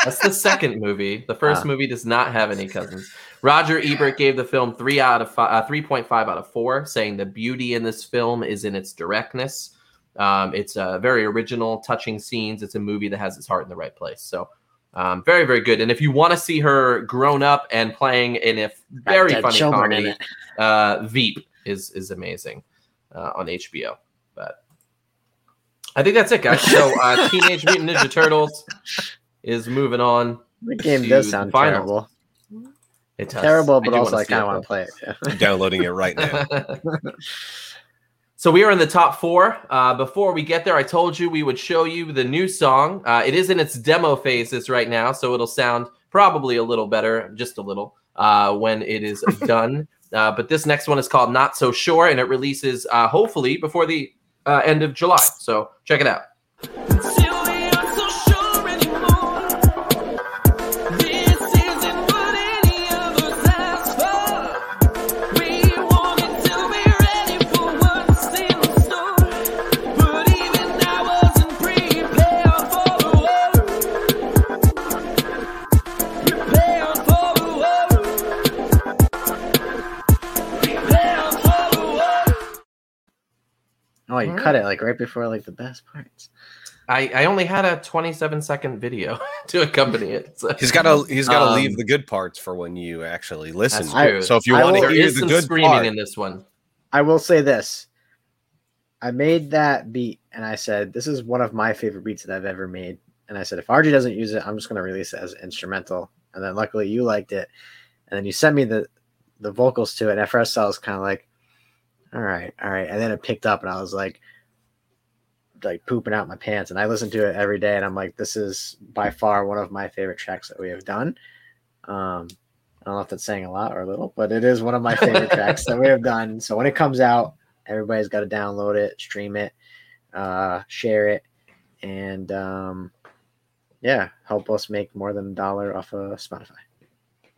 That's the second movie. The first uh. movie does not have any cousins. Roger Ebert gave the film three out of five, uh, three point five out of four, saying the beauty in this film is in its directness. Um, it's uh, very original, touching scenes. It's a movie that has its heart in the right place. So um, very, very good. And if you want to see her grown up and playing in a very that, that funny comedy, uh, Veep is is amazing uh, on H B O. But I think that's it, guys. So, uh, Teenage Mutant Ninja Turtles is moving on. The game does sound terrible. It does. Terrible, but also I kind of want to play it. Yeah. I'm downloading it right now. So we are in the top four. Uh, before we get there, I told you we would show you the new song. Uh, it is in its demo phases right now, so it'll sound probably a little better, just a little, uh, when it is done. Uh, but this next one is called Not So Sure, and it releases uh, hopefully before the Uh, end of July. So check it out. Oh, you mm-hmm. cut it like right before like the best parts. I, I only had a twenty-seven second video to accompany it. So. He's got to he's got to um, leave the good parts for when you actually listen. I, so if you I want will, to hear is the some good screaming part, in this one, I will say this: I made that beat, and I said this is one of my favorite beats that I've ever made. And I said if R J doesn't use it, I'm just going to release it as an instrumental. And then luckily you liked it, and then you sent me the the vocals to it. And at first I was kind of like. All right, all right. And then it picked up and I was like like pooping out my pants. And I listen to it every day and I'm like, this is by far one of my favorite tracks that we have done. Um, I don't know if that's saying a lot or a little, but it is one of my favorite tracks that we have done. So when it comes out, everybody's got to download it, stream it, uh, share it, and um, yeah, help us make more than a dollar off of Spotify.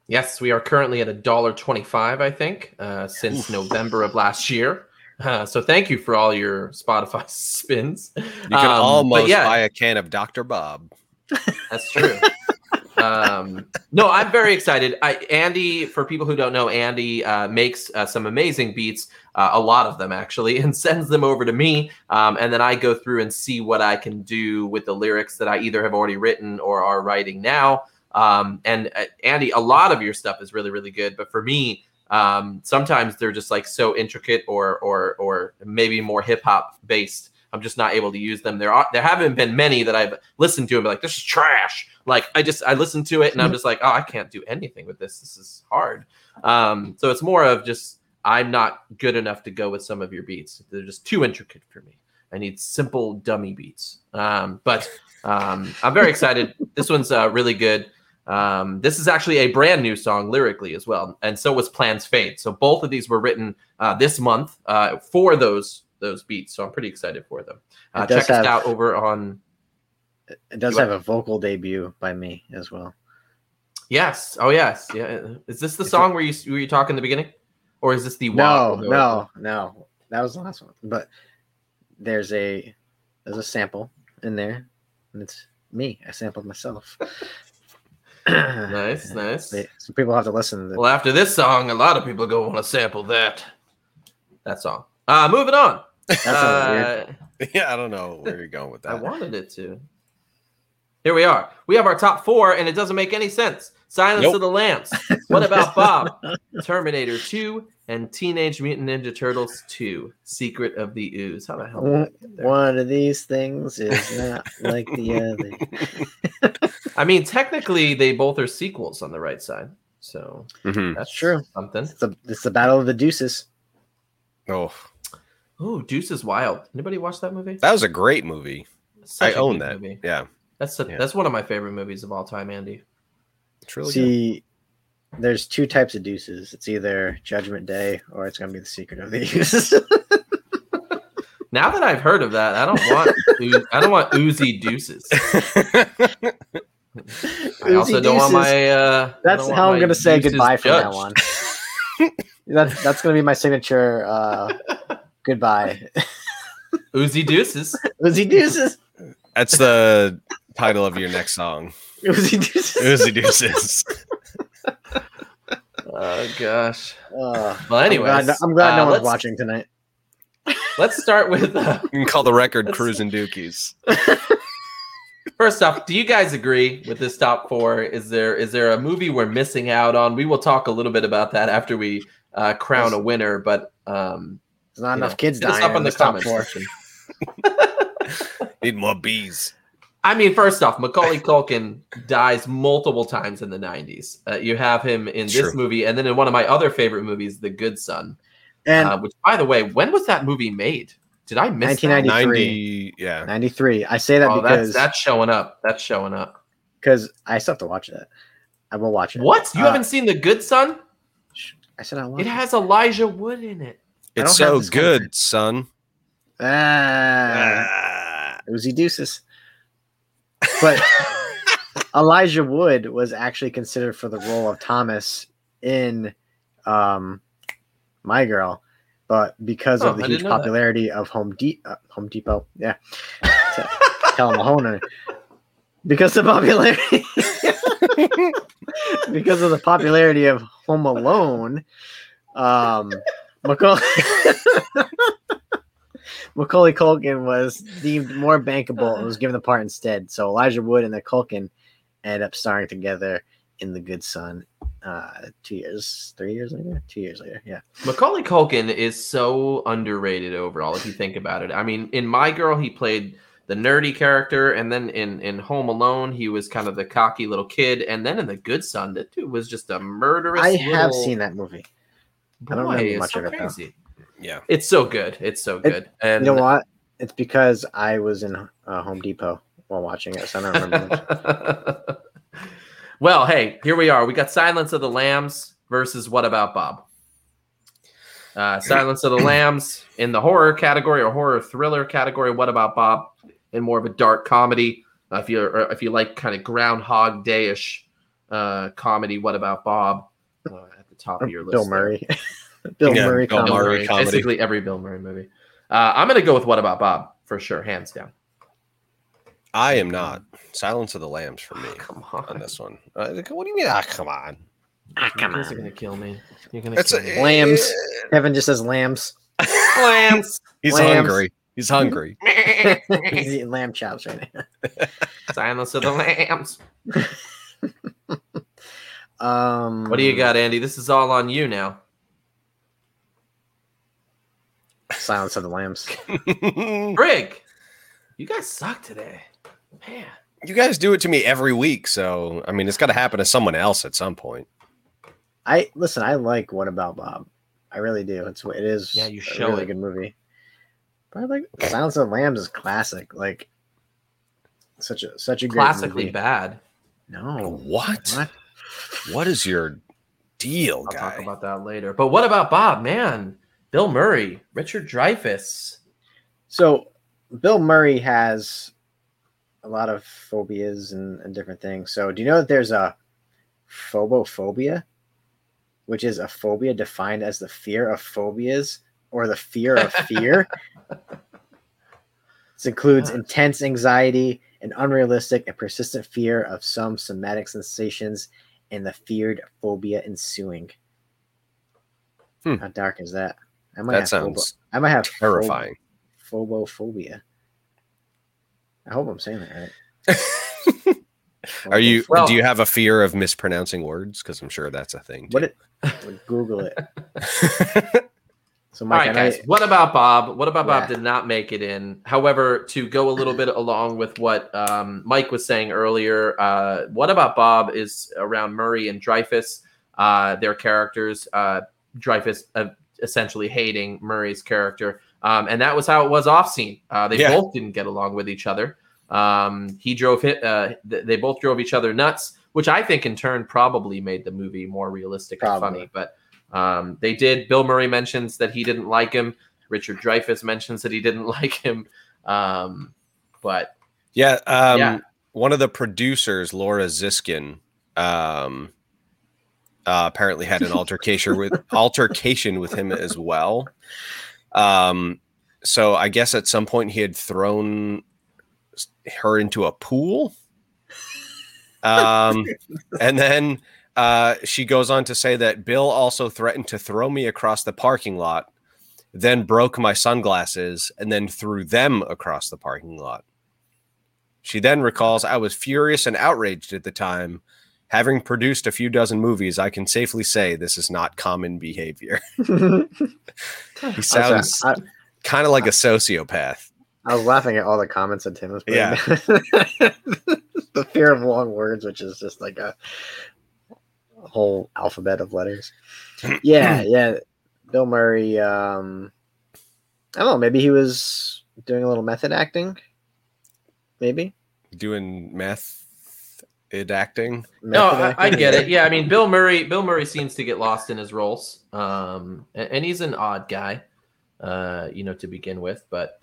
Yes, we are currently at one dollar and twenty-five cents, I think, uh, since November of last year. Uh, so thank you for all your Spotify spins. You can um, almost yeah. buy a can of Doctor Bob. That's true. um, no, I'm very excited. I, Andy, for people who don't know, Andy uh, makes uh, some amazing beats, uh, a lot of them actually, and sends them over to me. Um, and then I go through and see what I can do with the lyrics that I either have already written or are writing now. Um, and uh, Andy, a lot of your stuff is really, really good. But for me, um, sometimes they're just like so intricate or, or, or maybe more hip hop based. I'm just not able to use them. There are, there haven't been many that I've listened to and be like, this is trash. Like I just, I listened to it and I'm just like, oh, I can't do anything with this. This is hard. Um, so it's more of just, I'm not good enough to go with some of your beats. They're just too intricate for me. I need simple dummy beats. Um, but, um, I'm very excited. This one's uh, really good. Um, this is actually a brand new song lyrically as well, and so was Plans Fade. So both of these were written uh, this month uh, for those those beats. So I'm pretty excited for them. Uh, check have, us out over on. It does have a vocal debut by me as well. Yes. Oh, yes. Yeah. Is this the song where you were you talking in the beginning, or is this the no, one? no, no? That was the last one. But there's a there's a sample in there, and it's me. I sampled myself. Nice, nice. Some people have to listen to this. Well, after this song, a lot of people are going to want to sample that. That song. Uh, moving on. That uh, weird. Yeah, I don't know where you're going with that. I wanted it to. Here we are. We have our top four, and it doesn't make any sense. Silence nope. of the Lambs. What About Bob? Terminator two and Teenage Mutant Ninja Turtles two: Secret of the Ooze. How the hell? One, one of these things is not like the other. I mean, technically, they both are sequels on the right side, so mm-hmm. that's true. Something. It's the, it's the Battle of the Deuces. Oh, oh, Deuces Wild. Anybody watch that movie? That was a great movie. Such I own that. Movie. Yeah. That's a, yeah. that's one of my favorite movies of all time, Andy. It's really See, good. There's two types of deuces. It's either Judgment Day or it's going to be The Secret of the Ooze. Now that I've heard of that, I don't want I don't want Uzi deuces. I also Uzi don't deuces. want my. Uh, that's want how I'm going to say goodbye judged. from now on. That's that's going to be my signature uh, goodbye. Uzi deuces. Uzi deuces. That's the title of your next song. Uzi deuces. Uzi deuces. Oh gosh. Uh, well, anyways, I'm glad, I'm glad uh, no one's watching tonight. Let's start with. Uh, you can call the record "Cruisin' Dookies." First off, do you guys agree with this top four? Is there is there a movie we're missing out on? We will talk a little bit about that after we uh, crown a winner. But um, there's not enough know, kids dying. Up in the comments section. Need more bees. I mean, first off, Macaulay Culkin dies multiple times in the nineties. Uh, you have him in this True. movie, and then in one of my other favorite movies, The Good Son. And uh, which, by the way, when was that movie made? Did I miss nineteen ninety-three? That? Yeah, ninety-three. I say that oh, because that's, that's showing up. That's showing up. Because I still have to watch that. I will watch it. What? You uh, haven't seen The Good Son? I said I watched it. It has Elijah Wood in it. It's so good, country. son. Ah. ah. Uzi deuces. But Elijah Wood was actually considered for the role of Thomas in um, My Girl, but because oh, of the I huge popularity that. of Home De- uh, Home Depot, yeah, tell him a whole nother. Because of popularity, because of the popularity of Home Alone, um, Macaulay. Macaulay Culkin was deemed more bankable and was given the part instead. So Elijah Wood and the Culkin ended up starring together in The Good Son uh, two years, three years later, two years later. Yeah. Macaulay Culkin is so underrated overall if you think about it. I mean, in My Girl, he played the nerdy character. And then in, in Home Alone, he was kind of the cocky little kid. And then in The Good Son, that dude was just a murderous I little... have seen that movie. Boy, I don't remember much so of it, crazy. though. Yeah, it's so good. It's so good. It, and you know what? It's because I was in uh, Home Depot while watching it, so I don't remember. Well, hey, here we are. We got Silence of the Lambs versus What About Bob? Uh, Silence of the Lambs in the horror category or horror thriller category. What About Bob in more of a dark comedy? Uh, if you if you like kind of Groundhog Day-ish uh, comedy, What About Bob? Uh, at the top of your list, Bill Murray. Bill yeah, Murray, Bill comedy. Murray comedy. Basically every Bill Murray movie. Uh, I'm going to go with What About Bob for sure, hands down. I am not. Silence of the Lambs for me oh, come on. on this one. Uh, what do you mean? Ah, come on. Ah, come on. You're going to kill me. You're going to kill me. Lambs. Kevin just says lambs. Lambs. He's lambs. hungry. He's hungry. He's eating lamb chops right now. Silence of the Lambs. um, what do you got, Andy? This is all on you now. Silence of the Lambs. Brig, you guys suck today. Man. You guys do it to me every week, so I mean it's gotta happen to someone else at some point. I listen, I like What About Bob. I really do. It's it is yeah, you show a really it. good movie. But I like Silence of the Lambs is classic, like such a such a great classically movie. bad. No. What? What? What is your deal, I'll guy? I'll talk about that later. But What About Bob, man? Bill Murray, Richard Dreyfuss. So Bill Murray has a lot of phobias and, and different things. So do you know that there's a phobophobia, which is a phobia defined as the fear of phobias or the fear of fear. This includes intense anxiety, an unrealistic and persistent fear of some somatic sensations, and the feared phobia ensuing. Hmm. How dark is that? I might that have sounds phobo- I might have terrifying. Phob- phobophobia. I hope I'm saying that right. Are you? Well, do you have a fear of mispronouncing words? Because I'm sure that's a thing. What it, Google it. So, Mike, all right, guys. I, what about Bob? What about yeah. Bob did not make it in. However, to go a little bit along with what um, Mike was saying earlier, uh, What About Bob is around Murray and Dreyfus, uh, their characters. Uh, Dreyfus uh, essentially hating Murray's character, um, and that was how it was off scene. Uh, they yeah. both didn't get along with each other. Um, he drove hit, uh, th- they both drove each other nuts, which I think in turn probably made the movie more realistic probably. and funny, but, um, they did. Bill Murray mentions that he didn't like him. Richard Dreyfuss mentions that he didn't like him. Um, but yeah, um, yeah. one of the producers, Laura Ziskin, um, uh, apparently had an altercation with altercation with him as well. Um, so I guess at some point he had thrown her into a pool, um and then uh she goes on to say that Bill also threatened to throw me across the parking lot, then broke my sunglasses, and then threw them across the parking lot. She then recalls, I was furious and outraged at the time. Having produced a few dozen movies, I can safely say this is not common behavior. He sounds kind of like a sociopath. I was laughing at all the comments on Tim's. Yeah. The fear of long words, which is just like a whole alphabet of letters. Yeah, yeah. Bill Murray, um, I don't know, maybe he was doing a little method acting. Maybe. Doing method acting? No, I, I get it. Yeah, I mean, Bill Murray Bill Murray seems to get lost in his roles. Um, and, and he's an odd guy, uh, you know, to begin with, but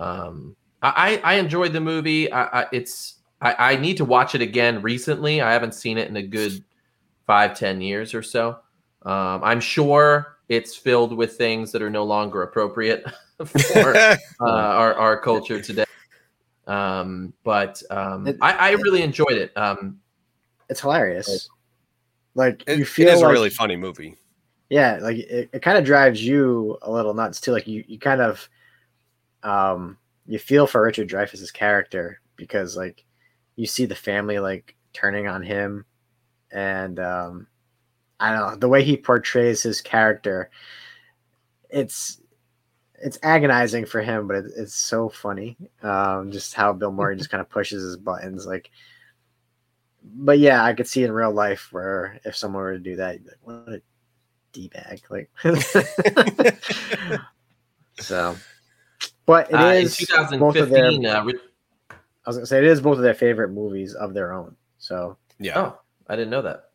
Um, I, I enjoyed the movie. I, I it's I, I need to watch it again recently. I haven't seen it in a good five, ten years or so. Um, I'm sure it's filled with things that are no longer appropriate for uh, our, our culture today. Um, but um, it, I, I really enjoyed it. Um, it's hilarious. Like, like it, you feel it is like, a really funny movie. Yeah, like it, it kind of drives you a little nuts too. Like you, you kind of. Um, you feel for Richard Dreyfuss's character because, like, you see the family like turning on him, and um, I don't know, the way he portrays his character. It's it's agonizing for him, but it, it's so funny. Um, just how Bill Murray just kind of pushes his buttons, like. But yeah, I could see in real life where if someone were to do that, you'd be like, what a d-bag, like. So. But it uh, is in twenty fifteen, both of their, uh, I was going to say, it is both of their favorite movies of their own. So yeah. Oh, I didn't know that.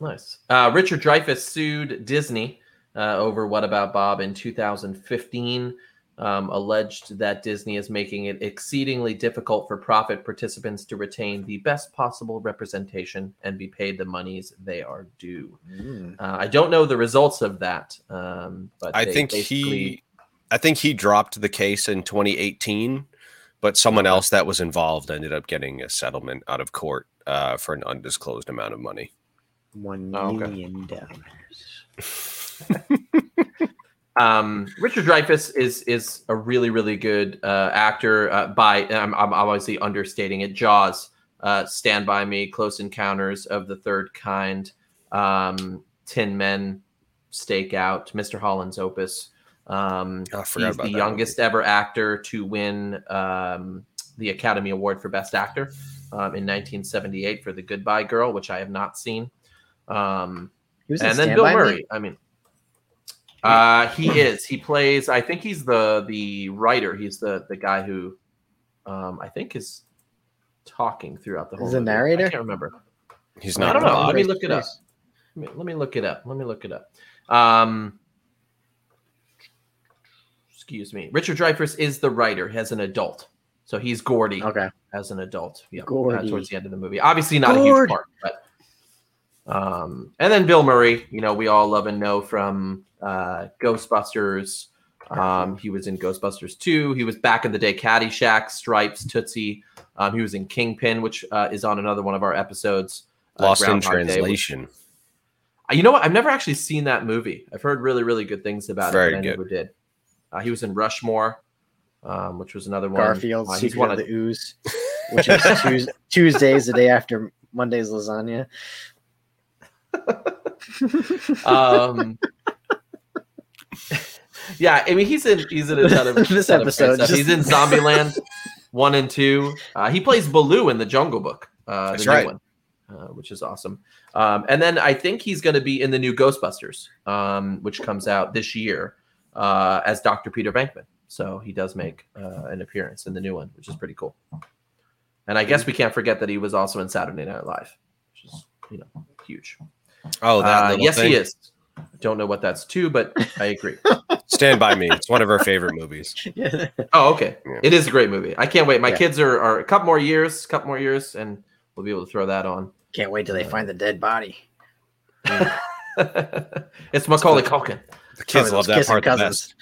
Nice. Uh, Richard Dreyfuss sued Disney uh, over What About Bob in two thousand fifteen, um, alleged that Disney is making it exceedingly difficult for profit participants to retain the best possible representation and be paid the monies they are due. Mm. Uh, I don't know the results of that. Um, but I think he... I think he dropped the case in twenty eighteen, but someone else that was involved ended up getting a settlement out of court uh, for an undisclosed amount of money. One million dollars. um, Richard Dreyfuss is is a really, really good uh, actor. Uh, by I'm, I'm obviously understating it. Jaws, uh, Stand by Me, Close Encounters of the Third Kind, um, Tin Men, Stakeout, Mister Holland's Opus. Um, oh, he's the youngest movie. ever actor to win um, the Academy Award for Best Actor um, in nineteen seventy-eight for The Goodbye Girl, which I have not seen. Um, and then Bill Murray. Me? I mean, uh, he is. He plays. I think he's the the writer. He's the the guy who um, I think is talking throughout the whole. Is the narrator? I can't remember. He's not. I don't know. Let me look it up. Let me, let me look it up. Let me look it up. Um, Excuse me. Richard Dreyfuss is the writer as an adult. So he's Gordy okay. as an adult. Yeah, Gordy. Uh, towards the end of the movie. Obviously not Gord. a huge part, but Um, and then Bill Murray, you know, we all love and know from uh, Ghostbusters. Um, he was in Ghostbusters two. He was back in the day, Caddyshack, Stripes, Tootsie. Um, he was in Kingpin, which uh, is on another one of our episodes. Uh, Lost in Translation. Day, which, uh, you know what? I've never actually seen that movie. I've heard really, really good things about Very it. Very good. I never did. Uh, he was in Rushmore, um, which was another one. Garfield, uh, Secret one of the of... Ooze, which is Tuesdays, Tuesdays, the day after Monday's lasagna. um, yeah, I mean he's in he's in a ton of this ton episode. Of just... He's in Zombieland one and two. Uh, he plays Baloo in the Jungle Book. Uh, That's the new right. one, uh, which is awesome. Um, and then I think he's going to be in the new Ghostbusters, um, which comes out this year uh, as Doctor Peter Venkman. So he does make uh, an appearance in the new one, which is pretty cool. And I guess we can't forget that he was also in Saturday Night Live, which is you know huge. Oh, that uh, yes, thing. He is. I don't know what that's to, but I agree. Stand by Me. It's one of our favorite movies. Yeah. Oh, okay. Yeah. It is a great movie. I can't wait. My yeah. kids are, are a couple more years, couple more years, and we'll be able to throw that on. Can't wait till they uh, find the dead body. Yeah. It's Macaulay Culkin. The kids oh, love that part cousins.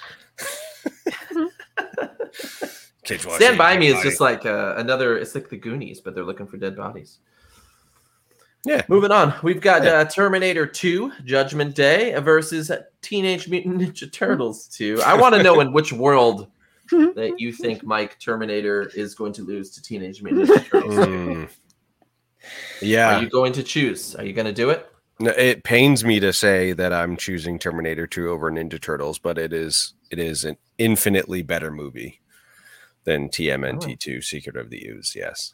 The best. Kids Stand by Me body. Is just like uh, another. It's like the Goonies, but they're looking for dead bodies. Yeah. Moving on. We've got yeah. uh, Terminator two, Judgment Day versus Teenage Mutant Ninja Turtles two. I want to know in which world that you think, Mike, Terminator is going to lose to Teenage Mutant Ninja Turtles mm. Yeah. Are you going to choose? Are you going to do it? No, it pains me to say that I'm choosing Terminator two over Ninja Turtles, but it is it is an infinitely better movie than T M N T two, oh. Secret of the Ooze, yes.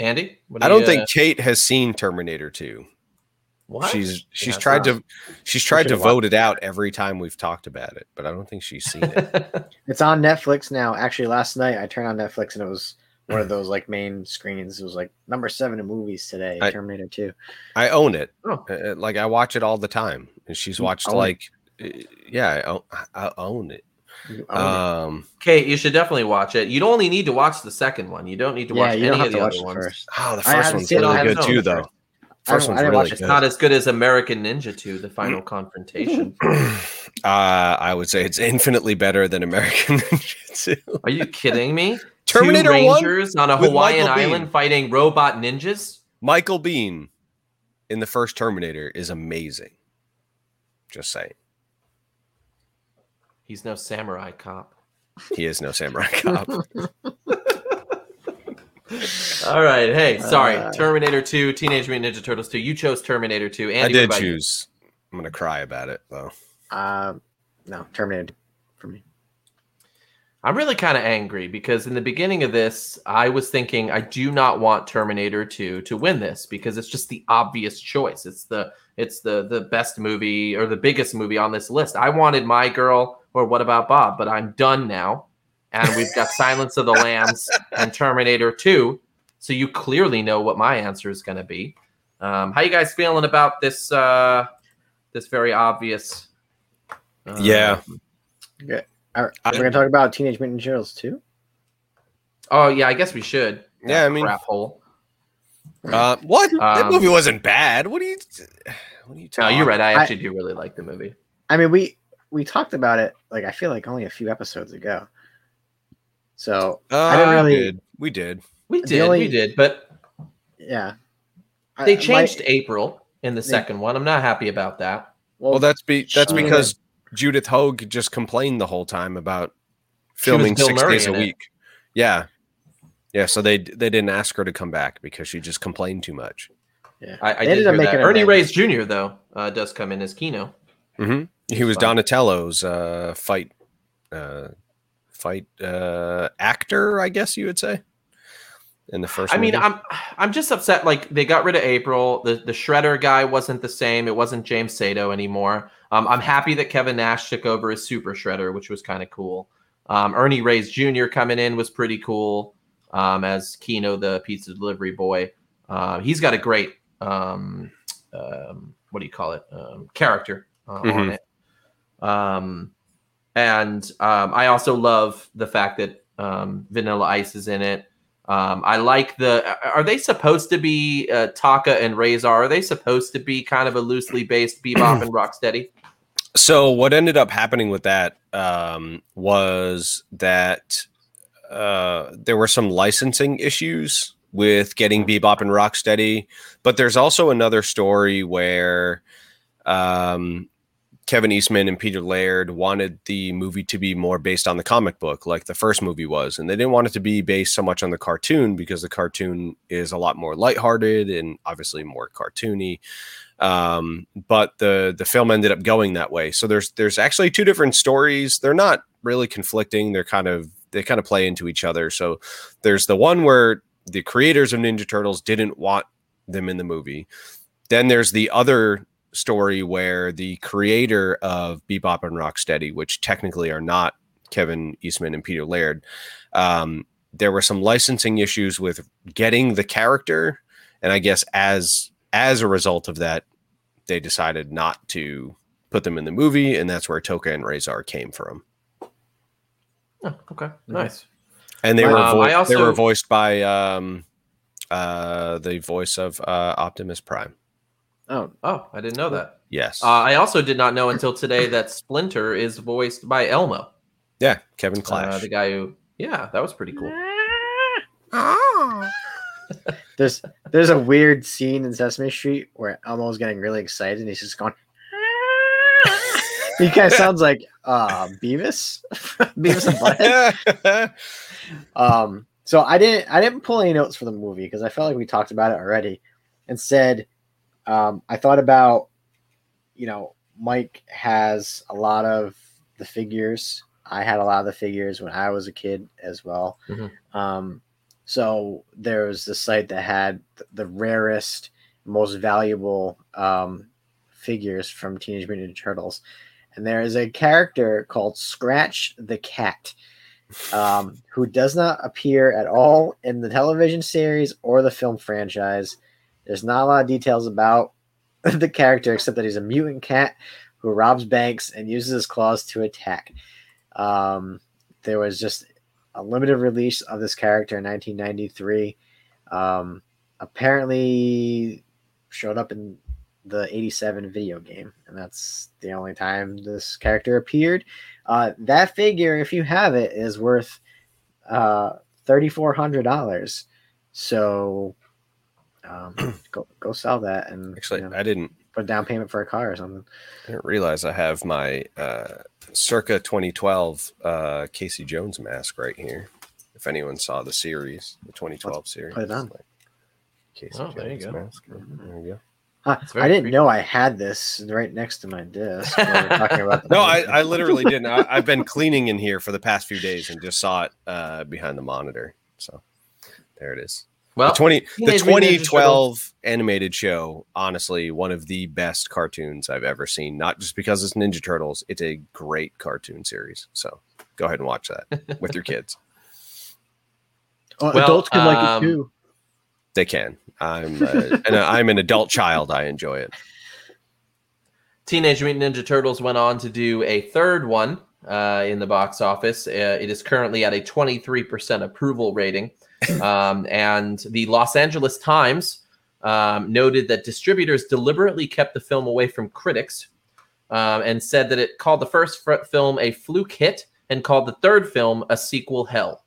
Andy? What do I don't you, uh... think Kate has seen Terminator two. What? She's she's yeah, tried to she's tried to vote it out every time we've talked about it, but I don't think she's seen it. It's on Netflix now. Actually, last night I turned on Netflix and it was one of those like main screens. It was like number seven in movies today, I, Terminator two. I own it. Oh. Uh, like I watch it all the time, and she's watched own like it. yeah, I own, I own it. Um, Kate, you should definitely watch it. You don't only need to watch the second one. You don't need to watch yeah, any of the other ones. First. Oh, the first one's really good too, though. First one's really good. It's not as good as American Ninja two, The Final Confrontation. uh, I would say it's infinitely better than American Ninja two. Are you kidding me? Terminator Two Rangers on a Hawaiian island fighting robot ninjas. Michael Biehn in the first Terminator is amazing. Just saying. He's no samurai cop. He is no samurai cop. All right. Hey, sorry. Uh, Terminator two, Teenage Mutant Ninja Turtles two. You chose Terminator two. Andy, I did choose. You? I'm going to cry about it, though. Uh, no, Terminator two for me. I'm really kind of angry because in the beginning of this, I was thinking I do not want Terminator two to win this because it's just the obvious choice. It's the it's the the best movie or the biggest movie on this list. I wanted My Girl or What About Bob? But I'm done now. And we've got Silence of the Lambs and Terminator two. So you clearly know what my answer is going to be. Um, how you guys feeling about this uh, this very obvious? Uh, yeah. Okay. All right. We're going to talk about Teenage Mutant Ninja Turtles two? Oh, yeah. I guess we should. Yeah, that I mean. Crap hole. Uh, what? Um, that movie wasn't bad. What are you, what are you talking about? No, you're right. I actually I, do really like the movie. I mean, we... We talked about it, like I feel like only a few episodes ago. So uh, I didn't really. Did. We did, we did, only... we did. But yeah, they I, changed my... April in the they... second one. I'm not happy about that. Well, well that's be that's sure. because Judith Hoag just complained the whole time about filming six Murray days a week. It. Yeah, yeah. So they they didn't ask her to come back because she just complained too much. Yeah, I, I did hear that. Ernie Reyes Junior though uh, does come in as Kino. Mm-hmm. He was Donatello's uh, fight, uh, fight uh, actor, I guess you would say. In the first, I movie. mean, I'm I'm just upset. Like they got rid of April. The the Shredder guy wasn't the same. It wasn't James Sato anymore. Um, I'm happy that Kevin Nash took over as Super Shredder, which was kind of cool. Um, Ernie Reyes Junior coming in was pretty cool um, as Kino, the pizza delivery boy. Uh, he's got a great um, um, what do you call it um, character uh, mm-hmm. on it. Um, and um, I also love the fact that um, Vanilla Ice is in it. Um, I like the, are they supposed to be, uh, Taka and Rezar, are they supposed to be kind of a loosely based Bebop and Rocksteady? So what ended up happening with that um, was that uh, there were some licensing issues with getting Bebop and Rocksteady, but there's also another story where um, Kevin Eastman and Peter Laird wanted the movie to be more based on the comic book, like the first movie was, and they didn't want it to be based so much on the cartoon because the cartoon is a lot more lighthearted and obviously more cartoony. Um, but the, the film ended up going that way. So there's, there's actually two different stories. They're not really conflicting. They're kind of, they kind of play into each other. So there's the one where the creators of Ninja Turtles didn't want them in the movie. Then there's the other story where the creator of Bebop and Rocksteady, which technically are not Kevin Eastman and Peter Laird, um, there were some licensing issues with getting the character. And I guess as, as a result of that, they decided not to put them in the movie, and that's where Toka and Rezar came from. Oh, okay, nice. And they wow. were vo- also... they were voiced by um, uh, the voice of uh, Optimus Prime. Oh, oh, I didn't know that. Yes, uh, I also did not know until today that Splinter is voiced by Elmo. Yeah, Kevin Clash, uh, the guy who. Yeah, that was pretty cool. Oh. There's there's a weird scene in Sesame Street where Elmo's getting really excited and he's just going. He kind of sounds like uh, Beavis, Beavis and Butthead. Um, so I didn't I didn't pull any notes for the movie because I felt like we talked about it already. Instead, um, I thought about, you know, Mike has a lot of the figures. I had a lot of the figures when I was a kid as well. Mm-hmm. Um, So there was the site that had the rarest, most valuable um, figures from Teenage Mutant Ninja Turtles. And there is a character called Scratch the Cat, um, who does not appear at all in the television series or the film franchise. There's not a lot of details about the character, except that he's a mutant cat who robs banks and uses his claws to attack. Um, there was just... a limited release of this character in nineteen ninety-three, um, apparently showed up in the eighty-seven video game. And that's the only time this character appeared. Uh, that figure, if you have it, is worth uh, three thousand four hundred dollars. So um, go, go sell that. And actually, you know, I didn't put a down payment for a car or something. I didn't realize I have my, uh, circa twenty twelve uh Casey Jones mask right here. If anyone saw the series, the twenty twelve Let's series, put it on. Like Casey oh, Jones there you go. Mask. There you go. Huh, I didn't creepy. know I had this right next to my disc. When we were talking about the no, I, I literally didn't. I, I've been cleaning in here for the past few days and just saw it uh behind the monitor. So there it is. Well, the twenty the twenty twelve animated show, honestly, one of the best cartoons I've ever seen. Not just because it's Ninja Turtles, it's a great cartoon series. So go ahead and watch that with your kids. Well, adults can um, like it too. They can. I'm uh, and I'm an adult child. I enjoy it. Teenage Mutant Ninja Turtles went on to do a third one uh, in the box office. Uh, it is currently at a twenty-three percent approval rating. um, and the Los Angeles Times um, noted that distributors deliberately kept the film away from critics um, and said that it called the first fr- film a fluke hit and called the third film a sequel hell.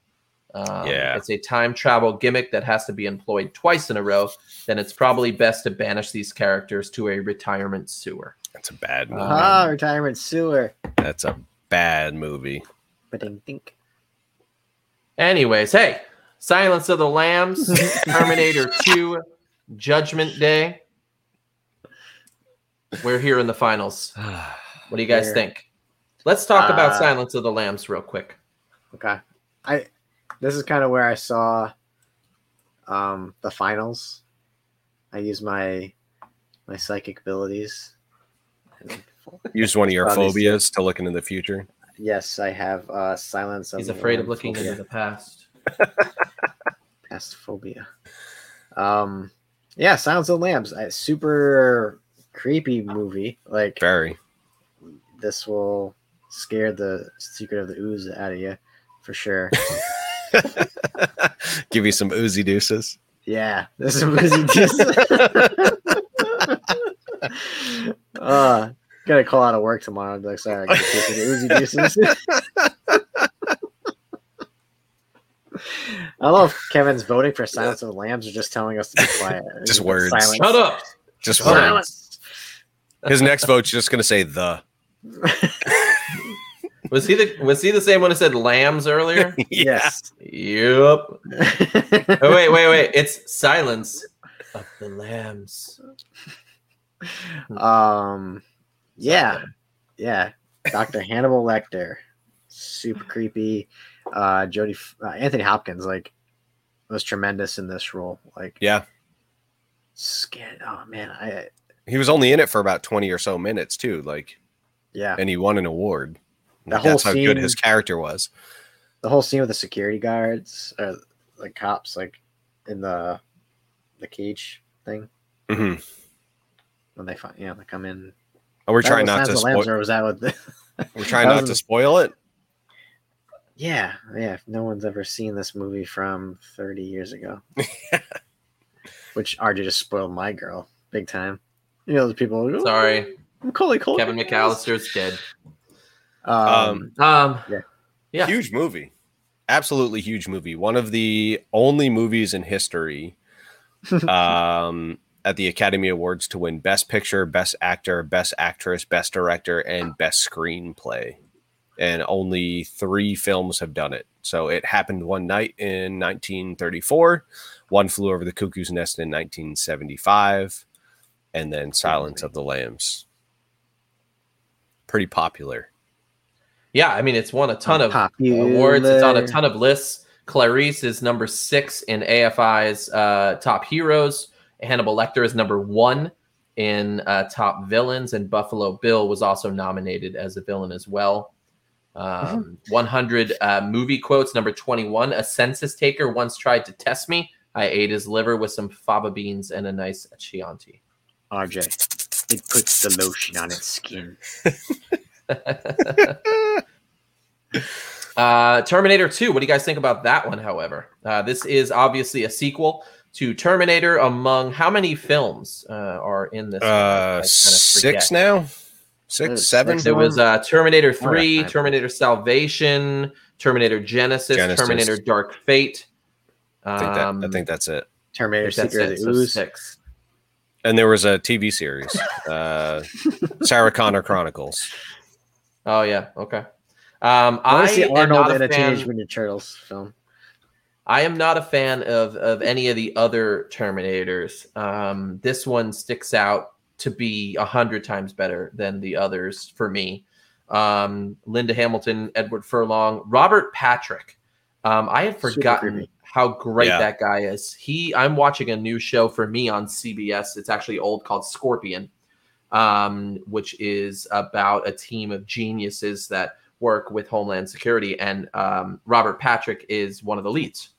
Um, yeah. It's a time travel gimmick that has to be employed twice in a row. Then it's probably best to banish these characters to a retirement sewer. That's a bad movie. Ah, uh, retirement sewer. That's a bad movie. But I think. Anyways, hey. Silence of the Lambs, Terminator two, Judgment Day. We're here in the finals. What do you guys here. think? Let's talk uh, about Silence of the Lambs real quick. Okay. I this is kind of where I saw um, the finals. I used my my psychic abilities. Used one of your phobias to look into the future. Yes, I have uh, Silence of He's the Lambs. He's afraid of looking phobia. into the past. Past phobia. Um, yeah, Silence of the Lambs, a super creepy movie. Like very. This will scare the Secret of the Ooze out of you for sure. Give you some oozy deuces. Yeah, there's some oozy deuces. uh, gotta call out of work tomorrow. And be like, sorry, I gotta take some oozy deuces. I love Kevin's voting for Silence of the Lambs or just telling us to be quiet. Just words. Silence. Shut up. Just Silence. Words. His next vote's just gonna say the. Was he the was he the same one who said lambs earlier? Yes. Yep. Oh wait, wait, wait. It's Silence of the Lambs. Um yeah. Yeah. Doctor Hannibal Lecter. Super creepy. Uh Jody uh, Anthony Hopkins like was tremendous in this role. Like yeah. Scared. Oh man, I He was only in it for about twenty or so minutes too, like yeah. And he won an award. The whole That's how scene, good his character was. The whole scene with the security guards, or the cops, like in the the cage thing. Mm-hmm. When they find, you know, they come in. Are we that trying not to spoil? Or was that what the- We're trying not to the- spoil it. Yeah, yeah. If no one's ever seen this movie from thirty years ago, which R J just spoiled My Girl big time. You know, the people. Like, sorry, Macaulay Culkin. Kevin McAllister's dead. Um, um yeah. yeah huge movie, absolutely huge movie, one of the only movies in history um at the Academy Awards to win Best Picture, Best Actor, Best Actress, Best Director, and Best Screenplay, and only three films have done it. So it happened one night in nineteen thirty-four, One Flew Over the Cuckoo's Nest in nineteen seventy-five, and then Silence of the Lambs. Pretty popular. Yeah, I mean, it's won a ton of awards. It's on a ton of lists. Clarice is number six in A F I's uh, Top Heroes. Hannibal Lecter is number one in uh, Top Villains. And Buffalo Bill was also nominated as a villain as well. Um, one hundred uh, movie quotes, number twenty-one. A census taker once tried to test me. I ate his liver with some fava beans and a nice Chianti. R J, it puts the lotion on its skin. uh, Terminator two. What do you guys think about that one? However, uh, this is obviously a sequel to Terminator. Among how many films uh, are in this? Uh, six now, six, seven. There was uh, Terminator three, Terminator Salvation, Terminator Genesis, Genesis. Terminator Dark Fate. Um, I, think that, I think that's it. Terminator Secret of the Ooze. Six. And there was a T V series, uh, Sarah Connor Chronicles. Oh yeah, okay. Um, I, I see Arnold in a, a Teenage Mutant Ninja Turtles film. I am not a fan of of any of the other Terminators. Um, this one sticks out to be a hundred times better than the others for me. Um, Linda Hamilton, Edward Furlong, Robert Patrick. Um, I had forgotten how great yeah. that guy is. He, I'm watching a new show for me on C B S. It's actually old, called Scorpion. Um, which is about a team of geniuses that work with Homeland Security. And um, Robert Patrick is one of the leads.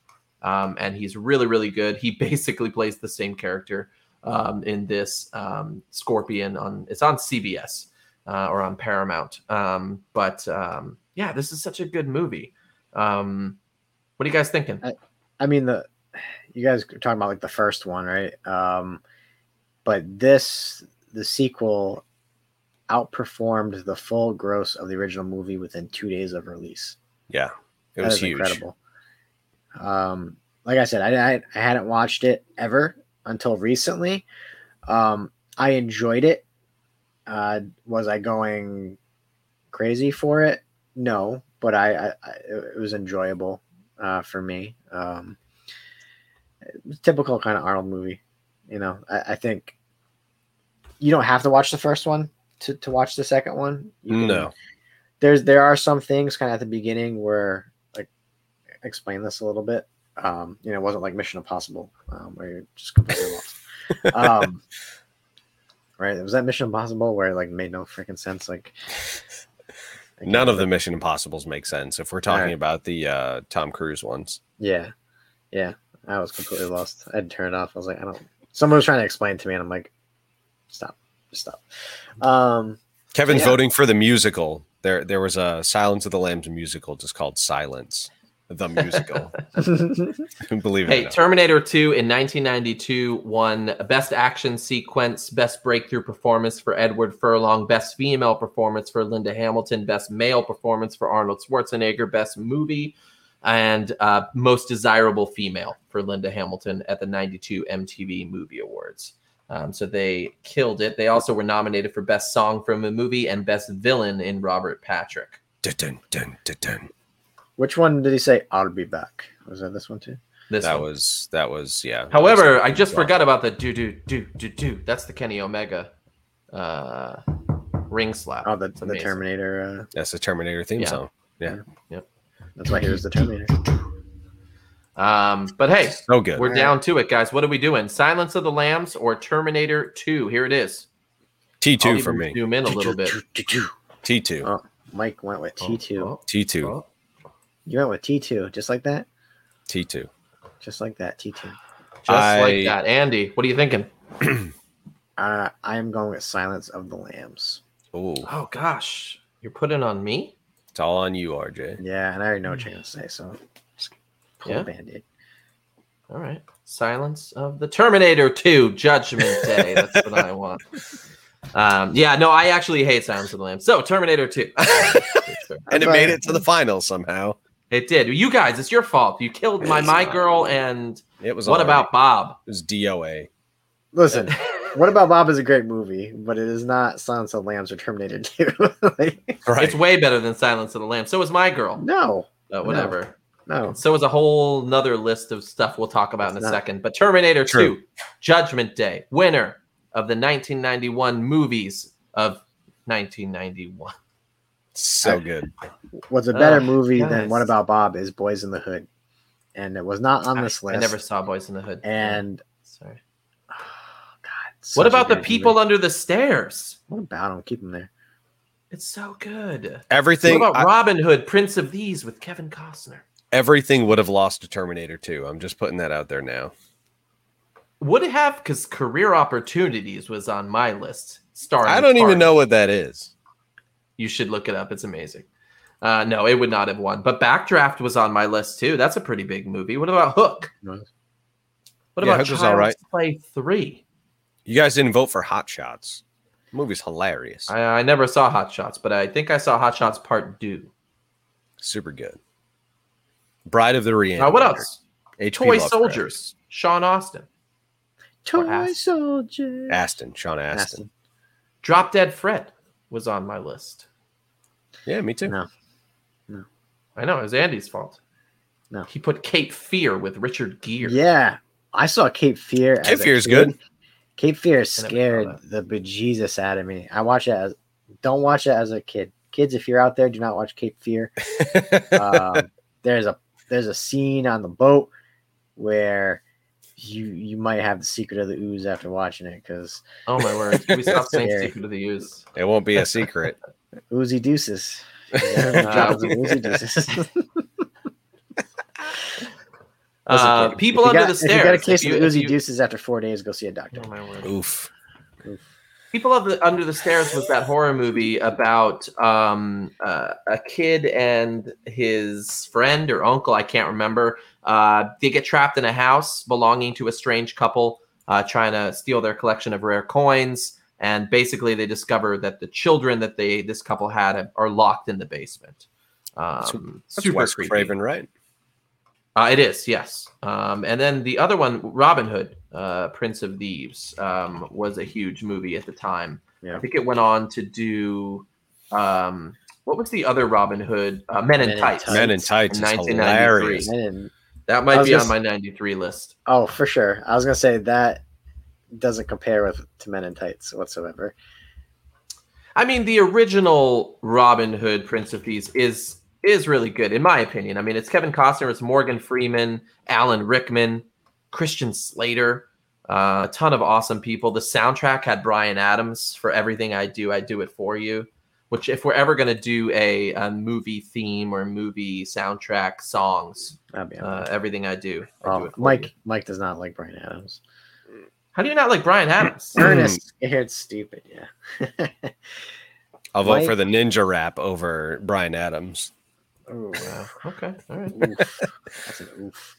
Um, and he's really, really good. He basically plays the same character um, in this um, Scorpion. on It's on C B S uh, or on Paramount. Um, but um, yeah, this is such a good movie. Um, what are you guys thinking? I, I mean, the you guys are talking about like the first one, right? Um, but this... The sequel outperformed the full gross of the original movie within two days of release. Yeah, it was huge. Incredible. Um, like I said, I, I I hadn't watched it ever until recently. Um, I enjoyed it. Uh, was I going crazy for it? No, but I, I, I it was enjoyable uh, for me. Um, typical kind of Arnold movie, you know. I, I think. You don't have to watch the first one to, to watch the second one. You can, no, there's there are some things kind of at the beginning where like explain this a little bit. Um, you know, it wasn't like Mission Impossible um, where you're just completely lost. Um, right? Was that Mission Impossible where it, like made no freaking sense? Like none of the Mission Impossibles make sense if we're talking right. about the uh, Tom Cruise ones. Yeah, yeah, I was completely lost. I had to turn it off. I was like, I don't. Someone was trying to explain to me, and I'm like. Stop! Just stop. Um, Kevin's yeah. voting for the musical. There, there was a Silence of the Lambs musical just called Silence. the musical. Believe it hey, or not. Terminator two in nineteen ninety-two won Best Action Sequence, Best Breakthrough Performance for Edward Furlong, Best Female Performance for Linda Hamilton, Best Male Performance for Arnold Schwarzenegger, Best Movie, and uh, Most Desirable Female for Linda Hamilton at the ninety-two M T V Movie Awards. Um, so they killed it. They also were nominated for Best Song from a Movie and Best Villain in Robert Patrick. Dun, dun, dun, dun. Which one did he say? I'll be back. Was that this one too? This that one. was that was yeah. However, was I just forgot about the do do do do do. That's the Kenny Omega uh, ring slap. Oh, the, the Terminator. Uh... That's the Terminator theme yeah. song. Yeah, yeah. yeah. That's why here's the Terminator. Um, but hey, so good. We're All down right. to it, guys. What are we doing? Silence of the Lambs or Terminator two? Here it is. T two for me. Zoom in a little bit. T two. Oh, Mike went with T two. Oh, oh, T two. Oh. You went with T two, just like that? T two. Just like that, T two. Just I... like that. Andy, what are you thinking? uh, I'm going with Silence of the Lambs. Ooh. Oh, gosh. You're putting on me? It's all on you, R J. Yeah, and I already know what you're going to say, so just pull yeah. a Band-Aid. All right. Silence of the Terminator two, Judgment Day. That's what I want. Um, yeah, no, I actually hate Silence of the Lambs. So, Terminator two. And it made it to the finals somehow. It did. You guys, it's your fault. You killed my My Girl and it was What About Bob? It was D O A. Listen, What About Bob is a great movie, but it is not Silence of the Lambs or Terminator two. Like, right. It's way better than Silence of the Lambs. So is My Girl. No. But whatever. No. no. So is a whole nother list of stuff we'll talk about it's in a not. second. But Terminator True. two, Judgment Day, winner of the nineteen ninety-one movies of nineteen ninety-one. So good. What's a better uh, movie guys. than What About Bob is Boys in the Hood, and it was not on this I, list. I never saw Boys in the Hood. And sorry, oh, God. What about the people movie. under the stairs? What about them? Keep them there. It's so good. Everything. What about I, Robin Hood, Prince of Thieves with Kevin Costner? Everything would have lost to Terminator two. I'm just putting that out there now. Would it have? Because Career Opportunities was on my list. Starring I don't Park. even know what that is. You should look it up. It's amazing. Uh, no, it would not have won. But Backdraft was on my list, too. That's a pretty big movie. What about Hook? What yeah, about Hook was all right. Play three? You guys didn't vote for Hot Shots. The movie's hilarious. I, I never saw Hot Shots, but I think I saw Hot Shots Part Two. Super good. Bride of the Reanimator. Uh, what else? Toy Soldiers. Sean Austin. Toy Soldiers. Aston. Sean Aston. Aston. Drop Dead Fred was on my list. Yeah, me too. No. No. I know, it was Andy's fault. No. He put Cape Fear with Richard Gere. Yeah. I saw Cape Fear. Cape Fear is good. Cape Fear scared the bejesus out of me. I watched it as don't watch it as a kid. Kids, if you're out there, do not watch Cape Fear. um, there's a there's a scene on the boat where You you might have the Secret of the Ooze after watching it, because oh my word, we stopped saying Secret of the Ooze. It won't be a secret. Oozy deuces. Yeah, Oozy deuces. uh, people under got, the stairs. If you got a case you, of Oozy you, deuces after four days, go see a doctor. Oh my word. Oof. Oof. People Under the Stairs was that horror movie about um, uh, a kid and his friend or uncle, I can't remember. Uh, they get trapped in a house belonging to a strange couple uh, trying to steal their collection of rare coins. And basically they discover that the children that they this couple had are locked in the basement. Um, that's super Wes creepy. Craven, right? Uh, it is, yes. Um, and then the other one, Robin Hood, uh, Prince of Thieves, um, was a huge movie at the time. Yeah. I think it went on to do, um, what was the other Robin Hood? Uh, Men in Tights. Men in Tights is hilarious. In, that might be just, on my ninety-three list. Oh, for sure. I was going to say that doesn't compare with to Men in Tights whatsoever. I mean, the original Robin Hood, Prince of Thieves is... is really good, in my opinion. I mean, it's Kevin Costner, it's Morgan Freeman, Alan Rickman, Christian Slater, uh, a ton of awesome people. The soundtrack had Bryan Adams for Everything I Do, I Do It For You, which if we're ever going to do a, a movie theme or movie soundtrack songs, uh, Everything I Do, I oh, Do It For Mike, You. Mike does not like Bryan Adams. How do you not like Bryan Adams? Ernest, it's stupid, yeah. I'll vote Mike? for the ninja rap over Bryan Adams. Oh, wow. Okay. All right. Oof. That's an oof.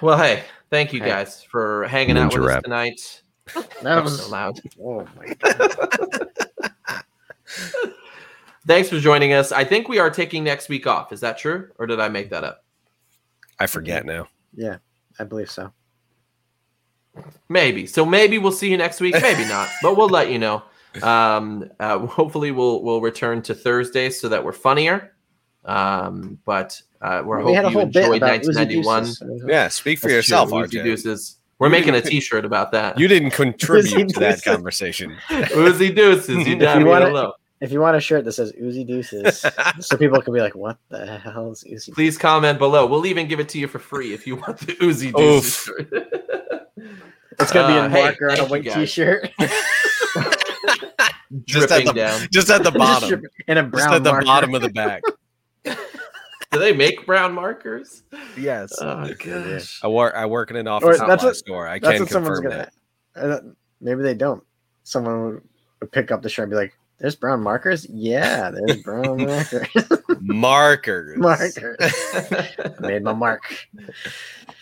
Well, hey, thank you hey. guys for hanging Ninja out with rap. us tonight. That was so loud. Oh, my God. Thanks for joining us. I think we are taking next week off. Is that true? Or did I make that up? I forget now. Yeah, I believe so. Maybe. So maybe we'll see you next week. Maybe not, but we'll let you know. Um, uh, hopefully we'll we'll return to Thursday so that we're funnier. Um, but uh, we're we hoping you enjoyed nineteen ninety-one. Yeah, speak for That's yourself, R J. We're making a T-shirt about that. You didn't contribute to that conversation. Uzi Deuces, you down below. If you want a shirt that says Uzi Deuces, so people can be like, what the hell is Uzi Deuces? Please comment below. We'll even give it to you for free if you want the Uzi Deuces. It's going to be a uh, marker hey, on a white T-shirt. Just, at the, down. just at the bottom. And a brown just at the marker. Bottom of the back. Do they make brown markers? Yes. Oh, gosh. I work, I work in an office or, that's what, store. I that's can confirm that. Gonna, uh, maybe they don't. Someone would pick up the shirt and be like, there's brown markers? Yeah, there's brown markers. Markers. Markers. I made my mark.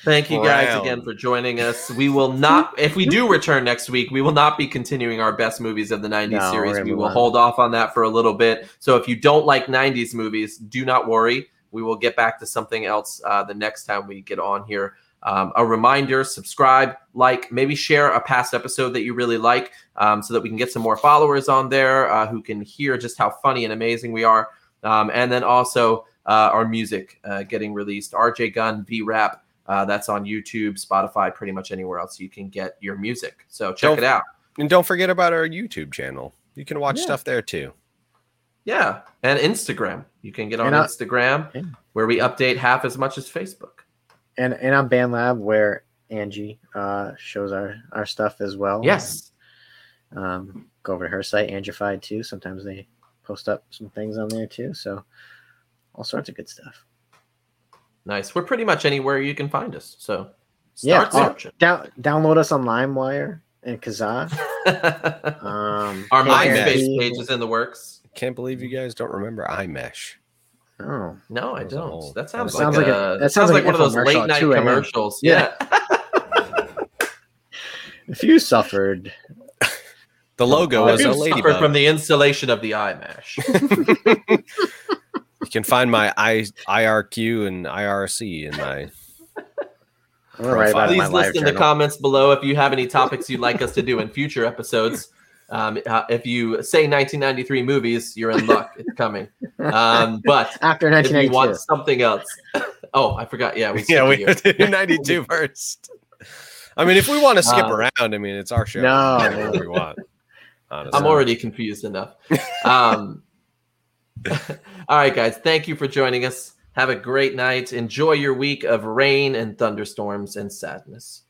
Thank you brown. guys again for joining us. We will not, if we do return next week, we will not be continuing our best movies of the nineties no, series. We will on. hold off on that for a little bit. So if you don't like nineties movies, do not worry. We will get back to something else uh, the next time we get on here. Um, a reminder, subscribe, like, maybe share a past episode that you really like um, so that we can get some more followers on there uh, who can hear just how funny and amazing we are. Um, and then also uh, our music uh, getting released. R J Gunn, V-Rap, uh, that's on YouTube, Spotify, pretty much anywhere else you can get your music. So check don't, it out. And don't forget about our YouTube channel. You can watch yeah. stuff there too. Yeah, and Instagram. You can get on I, Instagram yeah. where we update half as much as Facebook. And and on BandLab where Angie uh, shows our, our stuff as well. Yes. And, um, go over to her site, Angified too. Sometimes they post up some things on there too. So all sorts of good stuff. Nice. We're pretty much anywhere you can find us. So start yeah, searching. Down, download us on LimeWire and Kazaa. um, our MySpace page is in the works. Can't believe you guys don't remember iMesh. Oh no, I don't. That sounds, that sounds like, like a, a that sounds like, like one of those late night commercials. Yeah. If you suffered, the logo was a ladybug from the installation of the iMesh. You can find my I, I R Q and I R C in my. Right about Please my list in the comments below if you have any topics you'd like us to do in future episodes. Um, uh, if you say nineteen ninety-three movies, you're in luck. It's coming. Um, but after nineteen ninety-two, if you want something else. Oh, I forgot. Yeah, we yeah we do ninety-two first. I mean, if we want to skip uh, around, I mean, it's our show. No, whatever we want. Honestly. I'm already confused enough. Um, all right, guys. Thank you for joining us. Have a great night. Enjoy your week of rain and thunderstorms and sadness.